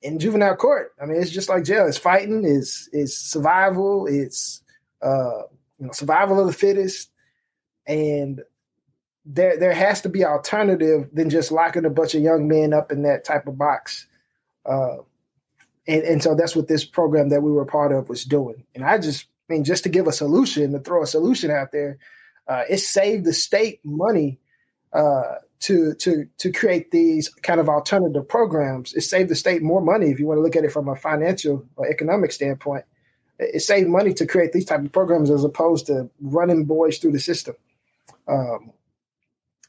in juvenile court, I mean, it's just like jail. It's fighting, it's, it's survival, it's uh, you know, survival of the fittest. And There, there has to be alternative than just locking a bunch of young men up in that type of box, uh, and and so that's what this program that we were part of was doing. And I just I mean, just to give a solution, to throw a solution out there, uh, it saved the state money uh, to to to create these kind of alternative programs. It saved the state more money if you want to look at it from a financial or economic standpoint. It, it saved money to create these type of programs as opposed to running boys through the system. Um,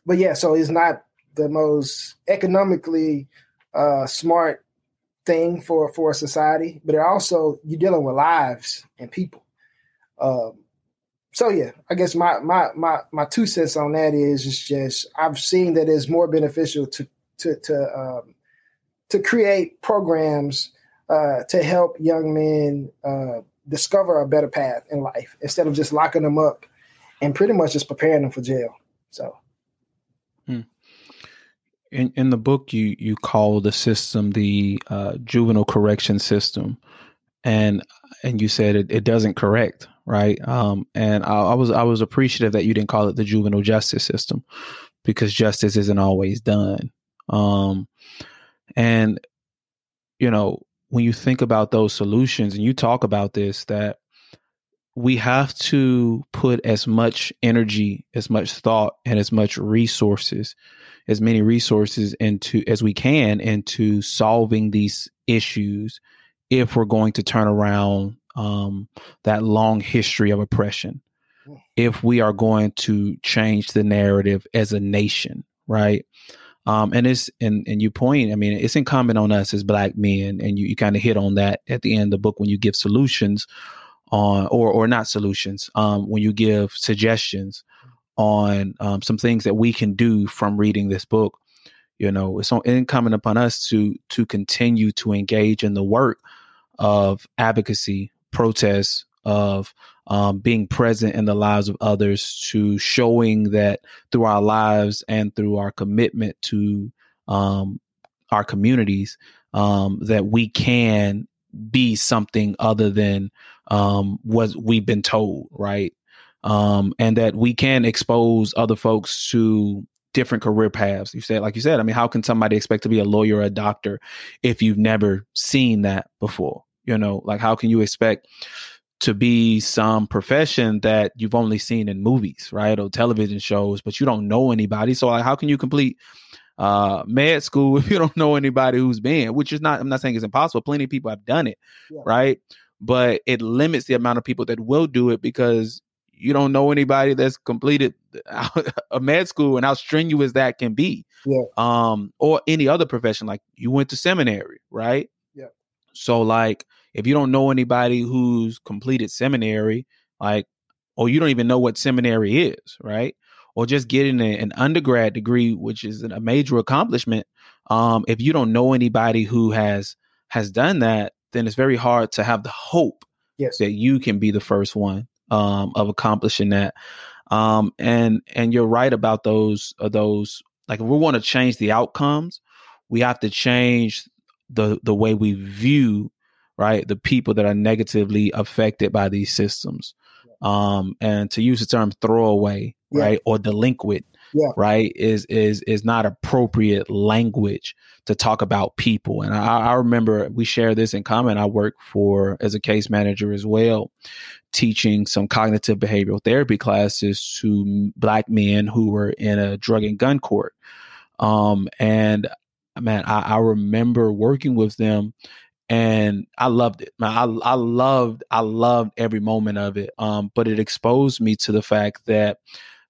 But yeah, so it's not the most economically uh, smart thing for, for a society, but it also, you're dealing with lives and people. Um, so yeah, I guess my my my my two cents on that is it's just I've seen that it's more beneficial to to to um, to create programs uh, to help young men uh, discover a better path in life instead of just locking them up and pretty much just preparing them for jail. So. In in the book, you you call the system the uh, juvenile correction system, and and you said it, it doesn't correct, right? Um, and I, I was I was appreciative that you didn't call it the juvenile justice system, because justice isn't always done. Um, and you know, when you think about those solutions, and you talk about this, that we have to put as much energy, as much thought, and as much resources, as many resources into as we can into solving these issues if we're going to turn around um, that long history of oppression, if we are going to change the narrative as a nation, right? Um, and it's and and you point, I mean, it's incumbent on us as Black men, and you, you kind of hit on that at the end of the book when you give solutions. On or or not solutions um, when you give suggestions on um, some things that we can do from reading this book. You know, it's incumbent upon us to to continue to engage in the work of advocacy, protests, of um, being present in the lives of others, to showing that through our lives and through our commitment to um, our communities um, that we can be something other than um, what we've been told, right? Um, and that we can expose other folks to different career paths. You said, like you said, I mean, how can somebody expect to be a lawyer or a doctor if you've never seen that before? You know, like how can you expect to be some profession that you've only seen in movies, right? Or television shows, but you don't know anybody. So like, how can you complete Uh, med school if you don't know anybody who's been, which is not, I'm not saying it's impossible. Plenty of people have done it, yeah. Right? But it limits the amount of people that will do it because you don't know anybody that's completed a med school and how strenuous that can be. Yeah. Um, or any other profession, like you went to seminary, right? Yeah. So like, if you don't know anybody who's completed seminary, like, or you don't even know what seminary is, right? Or just getting a, an undergrad degree, which is a major accomplishment. Um, if you don't know anybody who has has done that, then it's very hard to have the hope yes. that you can be the first one um, of accomplishing that. Um, and and you're right about those uh, those. Like, if we want to change the outcomes, we have to change the the way we view, right, the people that are negatively affected by these systems. Um, and to use the term throwaway, yeah. right, or delinquent, yeah. right, is is is not appropriate language to talk about people. And I, I remember we shared this in common. I worked for as a case manager as well, teaching some cognitive behavioral therapy classes to Black men who were in a drug and gun court. Um, and man, I, I remember working with them. And I loved it. I, I loved, I loved every moment of it. Um, but it exposed me to the fact that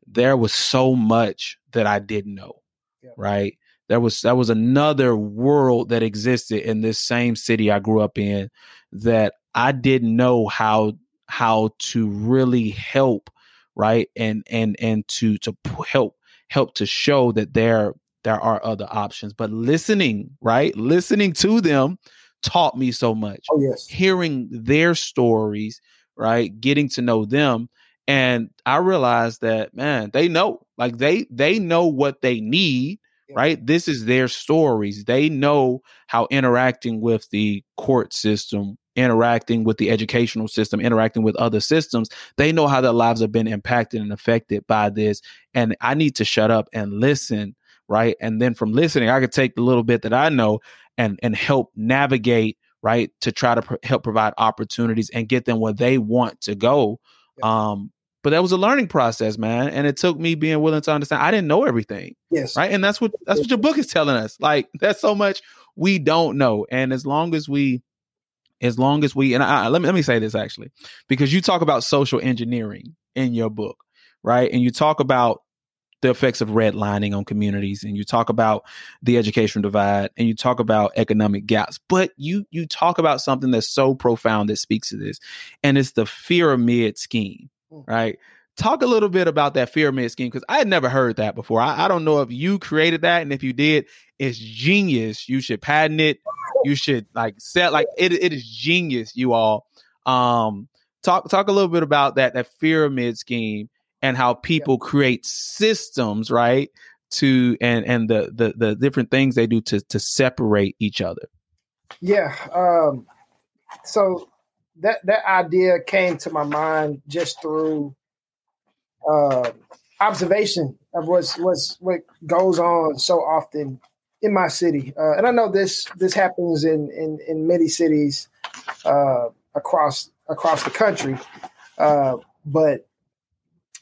there was so much that I didn't know. Yeah. Right. There was, there was another world that existed in this same city I grew up in that I didn't know how, how to really help. Right. And, and, and to, to help, help to show that there, there are other options, but listening, right. Listening to them taught me so much. Oh, yes. Hearing their stories, right? Getting to know them. And I realized that, man, they know, like they, they know what they need, yeah. right? This is their stories. They know how interacting with the court system, interacting with the educational system, interacting with other systems, they know how their lives have been impacted and affected by this. And I need to shut up and listen, right? And then from listening, I could take the little bit that I know and and help navigate, right, to try to pr- help provide opportunities and get them where they want to go. Yeah. Um, but that was a learning process, man. And it took me being willing to understand. I didn't know everything. Yes. Right. And that's what that's what your book is telling us. Like, that's so much we don't know. And as long as we as long as we and I, let me let me say this, actually, because you talk about social engineering in your book. Right. And you talk about the effects of redlining on communities, and you talk about the educational divide, and you talk about economic gaps, but you you talk about something that's so profound that speaks to this, and it's the pyramid scheme, right? Talk a little bit about that pyramid scheme, because I had never heard that before. I, I don't know if you created that, and if you did, it's genius. You should patent it. You should like set like it. It is genius, you all. Um, talk talk a little bit about that that pyramid scheme. And how people yeah. create systems, right, to and and the, the the different things they do to to separate each other. Yeah. Um, so that that idea came to my mind just through uh, observation of what's what's what goes on so often in my city, uh, and I know this this happens in in, in many cities uh, across across the country, uh, but.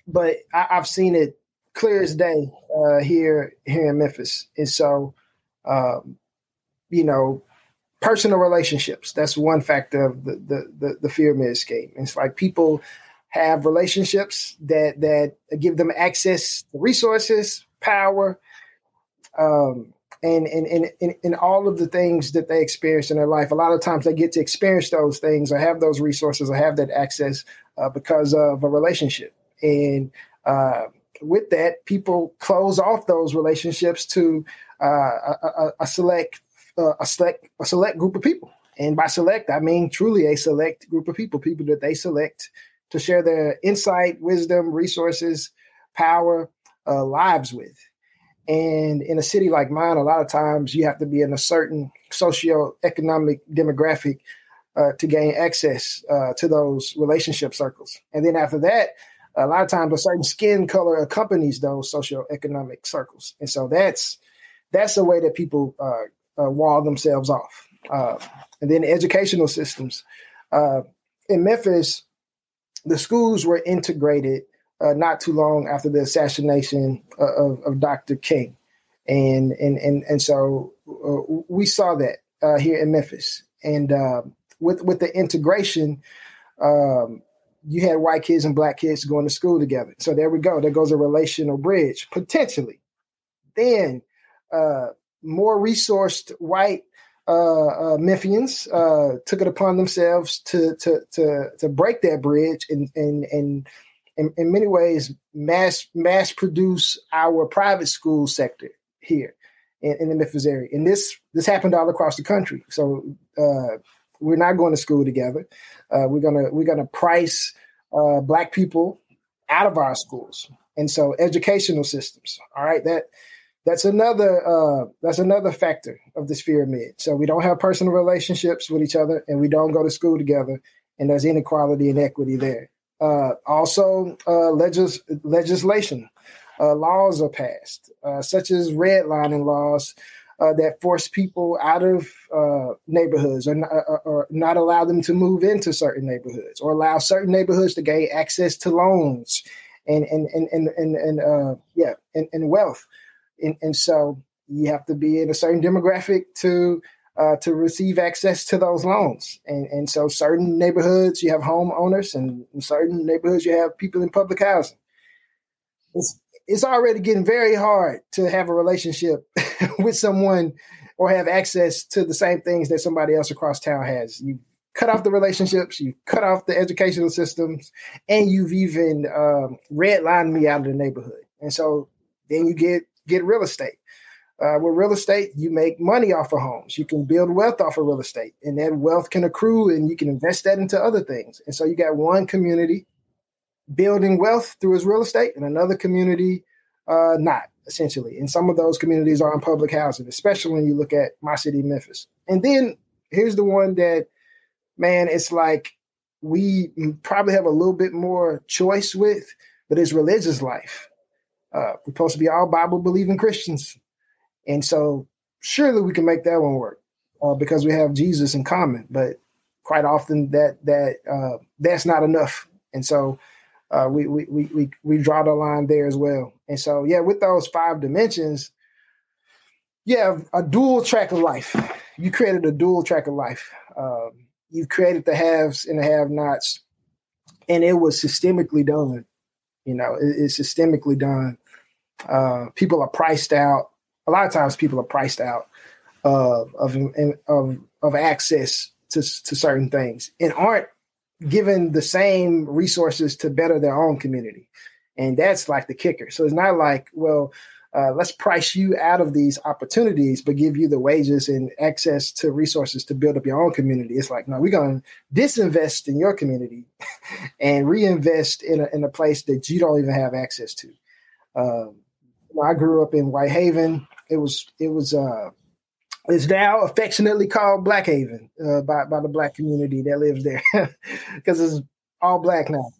But I, I've seen it clear as day uh, here here in Memphis. And so, um, you know, personal relationships, that's one factor of the, the, the, the pyramid scheme. It's like people have relationships that, that give them access to resources, power, um, and, and, and, and, and all of the things that they experience in their life. A lot of times they get to experience those things or have those resources or have that access uh, because of a relationship. And uh, with that, people close off those relationships to uh, a, a select, uh, a select, a select group of people. And by select, I mean truly a select group of people, people that they select to share their insight, wisdom, resources, power, uh, lives with. And in a city like mine, a lot of times you have to be in a certain socioeconomic demographic uh, to gain access uh, to those relationship circles. And then after that, a lot of times a certain skin color accompanies those socioeconomic circles. And so that's that's the way that people uh, uh, wall themselves off. Uh, and then the educational systems. Uh, in Memphis, the schools were integrated uh, not too long after the assassination of, of Doctor King. And and and, and so uh, we saw that uh, here in Memphis. And uh, with, with the integration, um, you had white kids and black kids going to school together. So there we go. There goes a relational bridge, potentially. Then uh, more resourced white uh, uh, Memphians uh, took it upon themselves to to to, to break that bridge and and and in many ways mass mass produce our private school sector here in, in the Memphis area. And this this happened all across the country. So. Uh, We're not going to school together. Uh, we're gonna we're gonna price uh, black people out of our schools. And so educational systems, all right, that that's another uh, that's another factor of this pyramid. So we don't have personal relationships with each other, and we don't go to school together, and there's inequality and equity there. Uh, also, uh, legis- legislation, uh, laws are passed, uh, such as redlining laws uh, that force people out of uh, neighborhoods or, or, or not allow them to move into certain neighborhoods, or allow certain neighborhoods to gain access to loans and and and and and, and uh, yeah, and, and wealth. And, and so you have to be in a certain demographic to uh, to receive access to those loans. And, and so certain neighborhoods, you have homeowners, and in certain neighborhoods, you have people in public housing. It's, it's already getting very hard to have a relationship with someone or have access to the same things that somebody else across town has. You cut off the relationships, you cut off the educational systems, and you've even um, redlined me out of the neighborhood. And so then you get Get real estate. Uh, with real estate, you make money off of homes. You can build wealth off of real estate, and that wealth can accrue, and you can invest that into other things. And so you got one community building wealth through its real estate, and another community uh, not, essentially. And some of those communities are in public housing, especially when you look at my city, Memphis. And then here's the one that, man, it's like we probably have a little bit more choice with, but it's religious life. Uh, we're supposed to be all Bible-believing Christians. And so surely we can make that one work uh, because we have Jesus in common. But quite often that that uh, that's not enough. And so uh, we, we we we we draw the line there as well. And so, yeah, with those five dimensions, you have a dual track of life. You created a dual track of life. Um, you created the haves and the have-nots, and it was systemically done. You know, it, it's systemically done. Uh, people are priced out. A lot of times people are priced out uh, of, of of access to, to certain things, and aren't given the same resources to better their own community. And that's like the kicker. So it's not like, well, uh, let's price you out of these opportunities, but give you the wages and access to resources to build up your own community. It's like, no, we're going to disinvest in your community and reinvest in a, in a place that you don't even have access to. Um, I grew up in Whitehaven. It was, it was, uh, it's now affectionately called Blackhaven uh, by, by the Black community that lives there, because it's all Black now.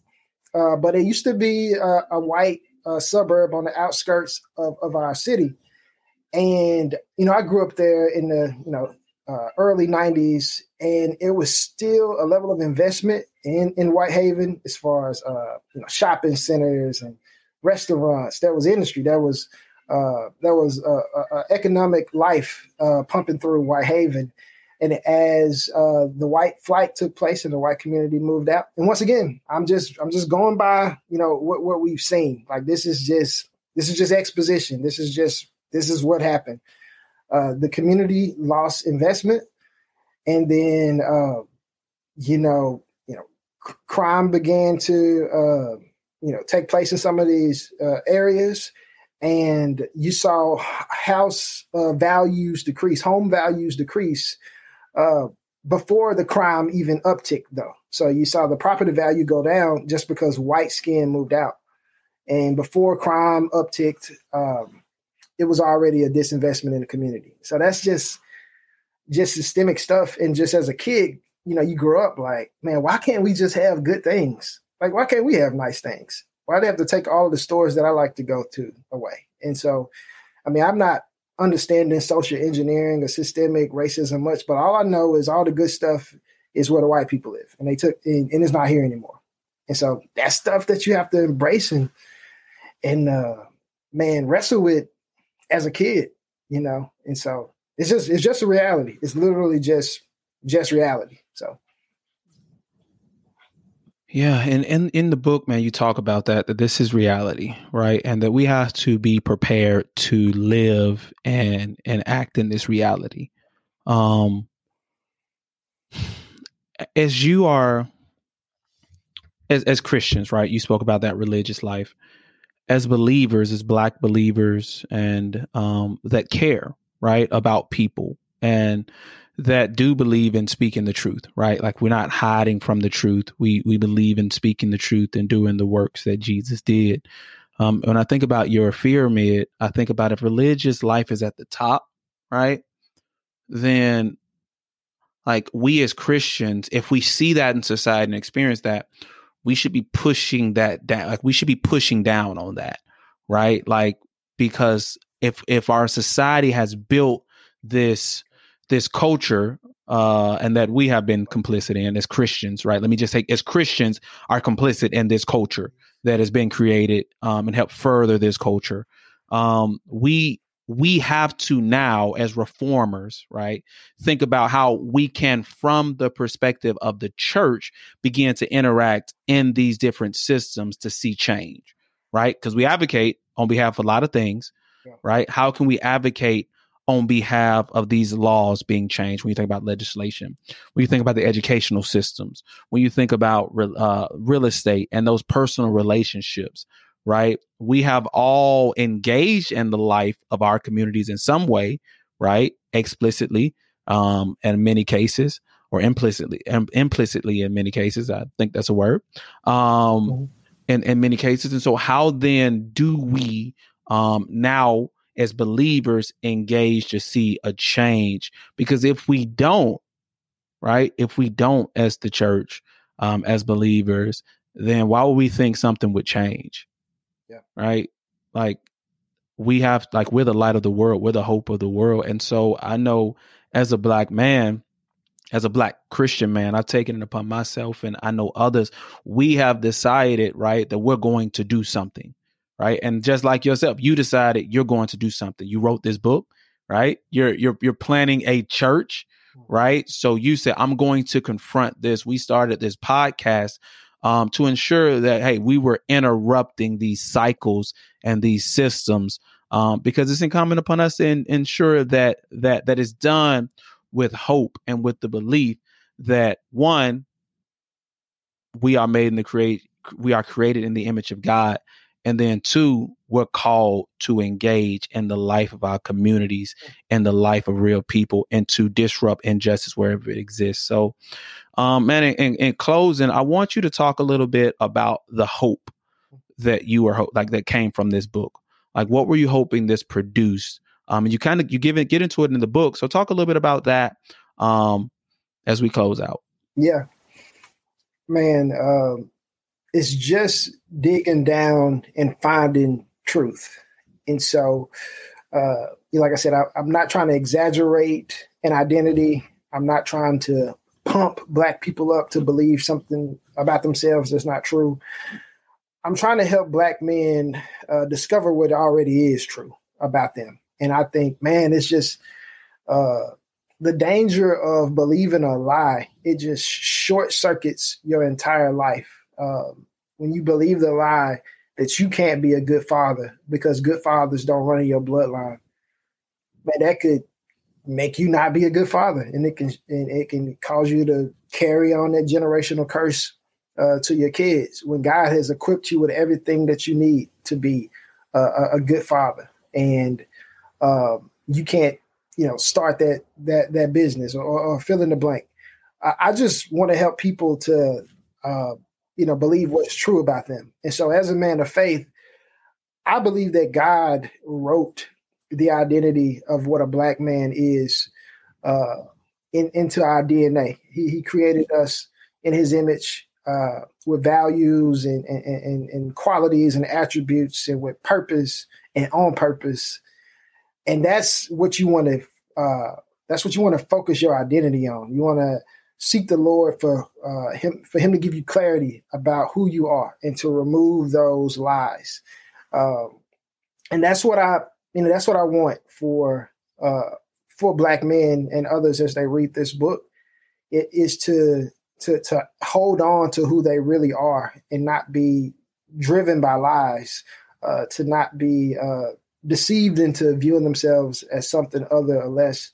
Uh, but it used to be uh, a white uh, suburb on the outskirts of, of our city. And, you know, I grew up there in the, you know, uh, early nineties, and it was still a level of investment in, in Whitehaven as far as uh, you know, shopping centers and restaurants. That was industry. That was uh, that was uh, uh, economic life uh, pumping through Whitehaven. And as uh, the white flight took place and the white community moved out, and once again, I'm just I'm just going by you know what, what we've seen. Like this is just this is just exposition. This is just this is what happened. Uh, the community lost investment, and then uh, you know you know c- crime began to uh, you know take place in some of these uh, areas. And you saw house uh, values decrease, home values decrease. Uh, before the crime even uptick, though. So you saw the property value go down just because white skin moved out. And before crime upticked, um, it was already a disinvestment in the community. So that's just just systemic stuff. And just as a kid, you know, you grew up like, man, why can't we just have good things? Like, why can't we have nice things? Why do they have to take all of the stores that I like to go to away? And so, I mean, I'm not understanding social engineering or systemic racism much, but all I know is all the good stuff is where the white people live, and they took and, and it's not here anymore. And so that's stuff that you have to embrace and and uh, man wrestle with as a kid, you know. And so it's just it's just a reality. It's literally just just reality. So yeah, and in in the book, man, you talk about that, that this is reality, right? And that we have to be prepared to live and and act in this reality. Um, as you are, as as Christians, right? You spoke about that religious life. As believers, as Black believers, and um, that care, right, about people, and that do believe in speaking the truth, right? Like, we're not hiding from the truth. We we believe in speaking the truth and doing the works that Jesus did. Um, when I think about your pyramid, I think about if religious life is at the top, right? Then, like, we as Christians, if we see that in society and experience that, we should be pushing that down. Like, we should be pushing down on that, right? Like, because if if our society has built this this culture uh, and that we have been complicit in as Christians, right? Let me just say, as Christians are complicit in this culture that has been created um, and help further this culture. Um, we we have to now, as reformers, right, think about how we can, from the perspective of the church, begin to interact in these different systems to see change, right? Because we advocate on behalf of a lot of things, yeah. right? How can we advocate on behalf of these laws being changed? When you think about legislation, when you think about the educational systems, when you think about re- uh, real estate and those personal relationships, right? We have all engaged in the life of our communities in some way, right? Explicitly, um, in many cases, or implicitly, um, implicitly in many cases. I think that's a word. Um, mm-hmm. in, in many cases. And so how then do we um, now, as believers, engage to see a change? Because if we don't, right, if we don't as the church, um, as believers, then why would we think something would change? Yeah. Right. Like, we have, like, we're the light of the world. We're the hope of the world. And so I know, as a black man, as a black Christian man, I've taken it upon myself, and I know others, we have decided, right, that we're going to do something. Right. And just like yourself, you decided you're going to do something. You wrote this book, right? You're you're you're planning a church, right? So you said, I'm going to confront this. We started this podcast um, to ensure that, hey, we were interrupting these cycles and these systems, um, because it's incumbent upon us to in, ensure that that that is done with hope and with the belief that, one, we are made in the create we are created in the image of God. And then, two, we're called to engage in the life of our communities and the life of real people, and to disrupt injustice wherever it exists. So, um, man, in, in closing, I want you to talk a little bit about the hope that you were ho- like that came from this book. Like, what were you hoping this produced? Um, and you kind of you give it get into it in the book. So talk a little bit about that um, as we close out. Yeah, man. Um... It's just digging down and finding truth. And so, uh, like I said, I, I'm not trying to exaggerate an identity. I'm not trying to pump black people up to believe something about themselves that's not true. I'm trying to help black men uh, discover what already is true about them. And I think, man, it's just uh, the danger of believing a lie. It just short circuits your entire life. Um, when you believe the lie that you can't be a good father because good fathers don't run in your bloodline, man, that could make you not be a good father, and it can and it can cause you to carry on that generational curse uh, to your kids. When God has equipped you with everything that you need to be uh, a, a good father, and um, you can't, you know, start that that that business or, or fill in the blank. I, I just want to help people to. Uh, you know, believe what's true about them. And so, as a man of faith, I believe that God wrote the identity of what a black man is uh, in, into our D N A. He, he created us in his image uh, with values and, and, and qualities and attributes, and with purpose and on purpose. And that's what you want to, uh, that's what you want to focus your identity on. You want to seek the Lord for uh, him, for him to give you clarity about who you are, and to remove those lies. Um, and that's what I, you know, that's what I want for uh, for black men and others as they read this book. It is to to to hold on to who they really are, and not be driven by lies, uh, to not be uh, deceived into viewing themselves as something other or less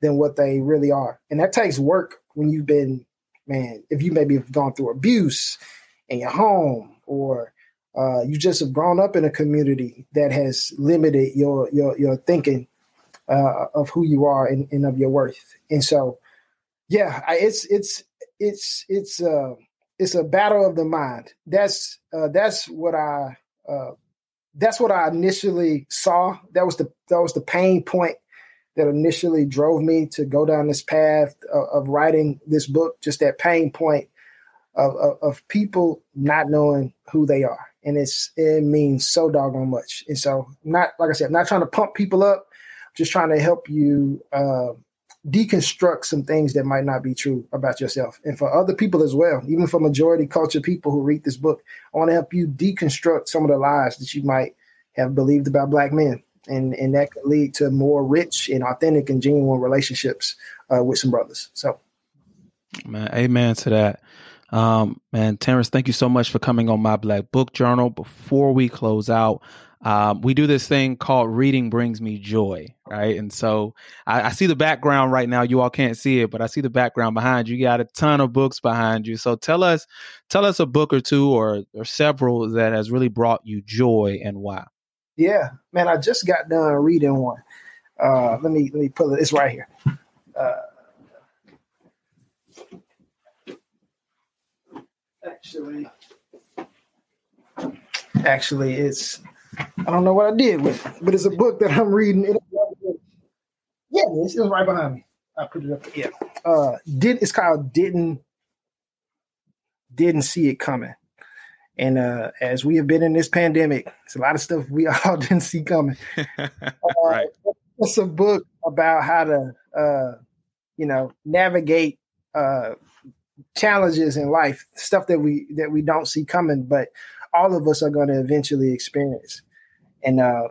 than what they really are. And that takes work. When you've been, man, if you maybe have gone through abuse in your home, or uh, you just have grown up in a community that has limited your your your thinking, uh, of who you are and, and of your worth. And so, yeah, it's it's it's it's uh, it's a battle of the mind. That's uh, that's what I uh, that's what I initially saw. That was the that was the pain point that initially drove me to go down this path of, of writing this book. Just that pain point of, of of people not knowing who they are, and it's it means so doggone much. And so, I'm not like I said, I'm not trying to pump people up. I'm just trying to help you. Uh, deconstruct some things that might not be true about yourself, and for other people as well, even for majority culture people who read this book. I want to help you deconstruct some of the lies that you might have believed about Black men, and and that could lead to more rich and authentic and genuine relationships uh, with some brothers. So man, amen to that. Um, man, Terence, thank you so much for coming on My Black Book Journal. Before we close out, Um, we do this thing called Reading Brings Me Joy, right? And so I, I see the background right now. You all can't see it, but I see the background behind you. You got a ton of books behind you. So tell us, tell us a book or two or or several that has really brought you joy and why. Yeah, man, I just got done reading one. Uh, let me let me pull it. It's right here. Uh, actually, actually, it's. I don't know what I did with it, but it's a book that I'm reading. It, yeah, it's, it's right behind me. I put it up. Yeah, uh, did it's called Didn't Didn't See It Coming. And uh, as we have been in this pandemic, it's a lot of stuff we all didn't see coming. Uh, right. It's a book about how to, uh, you know, navigate uh, challenges in life, stuff that we that we don't see coming, but all of us are going to eventually experience. And uh,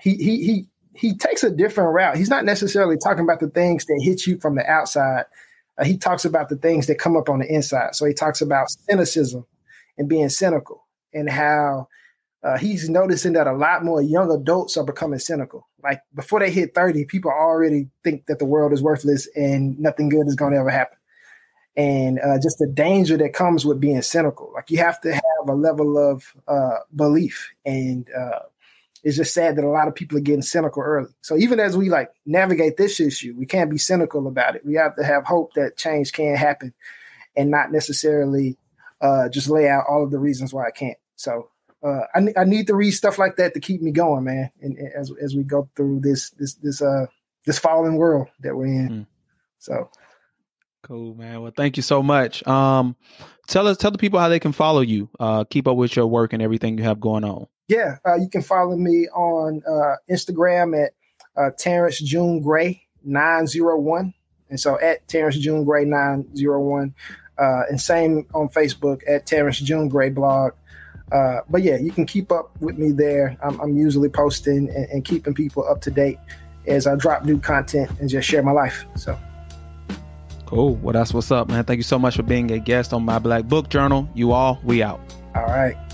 he he he he takes a different route. He's not necessarily talking about the things that hit you from the outside. Uh, he talks about the things that come up on the inside. So he talks about cynicism and being cynical, and how uh, he's noticing that a lot more young adults are becoming cynical. Like before they hit thirty, people already think that the world is worthless and nothing good is going to ever happen. And uh, just the danger that comes with being cynical. Like you have to have a level of uh, belief. And uh, it's just sad that a lot of people are getting cynical early. So even as we like navigate this issue, we can't be cynical about it. We have to have hope that change can happen, and not necessarily uh, just lay out all of the reasons why it can't. So uh, I, I need to read stuff like that to keep me going, man. And, and as as we go through this this this uh this fallen world that we're in. Mm. So. Cool, man. Well, thank you so much. Um, tell us, tell the people how they can follow you, uh, keep up with your work and everything you have going on. Yeah, uh, you can follow me on uh, Instagram at uh, Terence June Gray nine oh one, and so at Terence June Gray nine oh one, uh, and same on Facebook at Terence June Gray blog. Uh, but yeah, you can keep up with me there. I'm, I'm usually posting and, and keeping people up to date as I drop new content and just share my life. So. Cool. Well, that's what's up, man. Thank you so much for being a guest on My Black Book Journal. You all, we out. All right.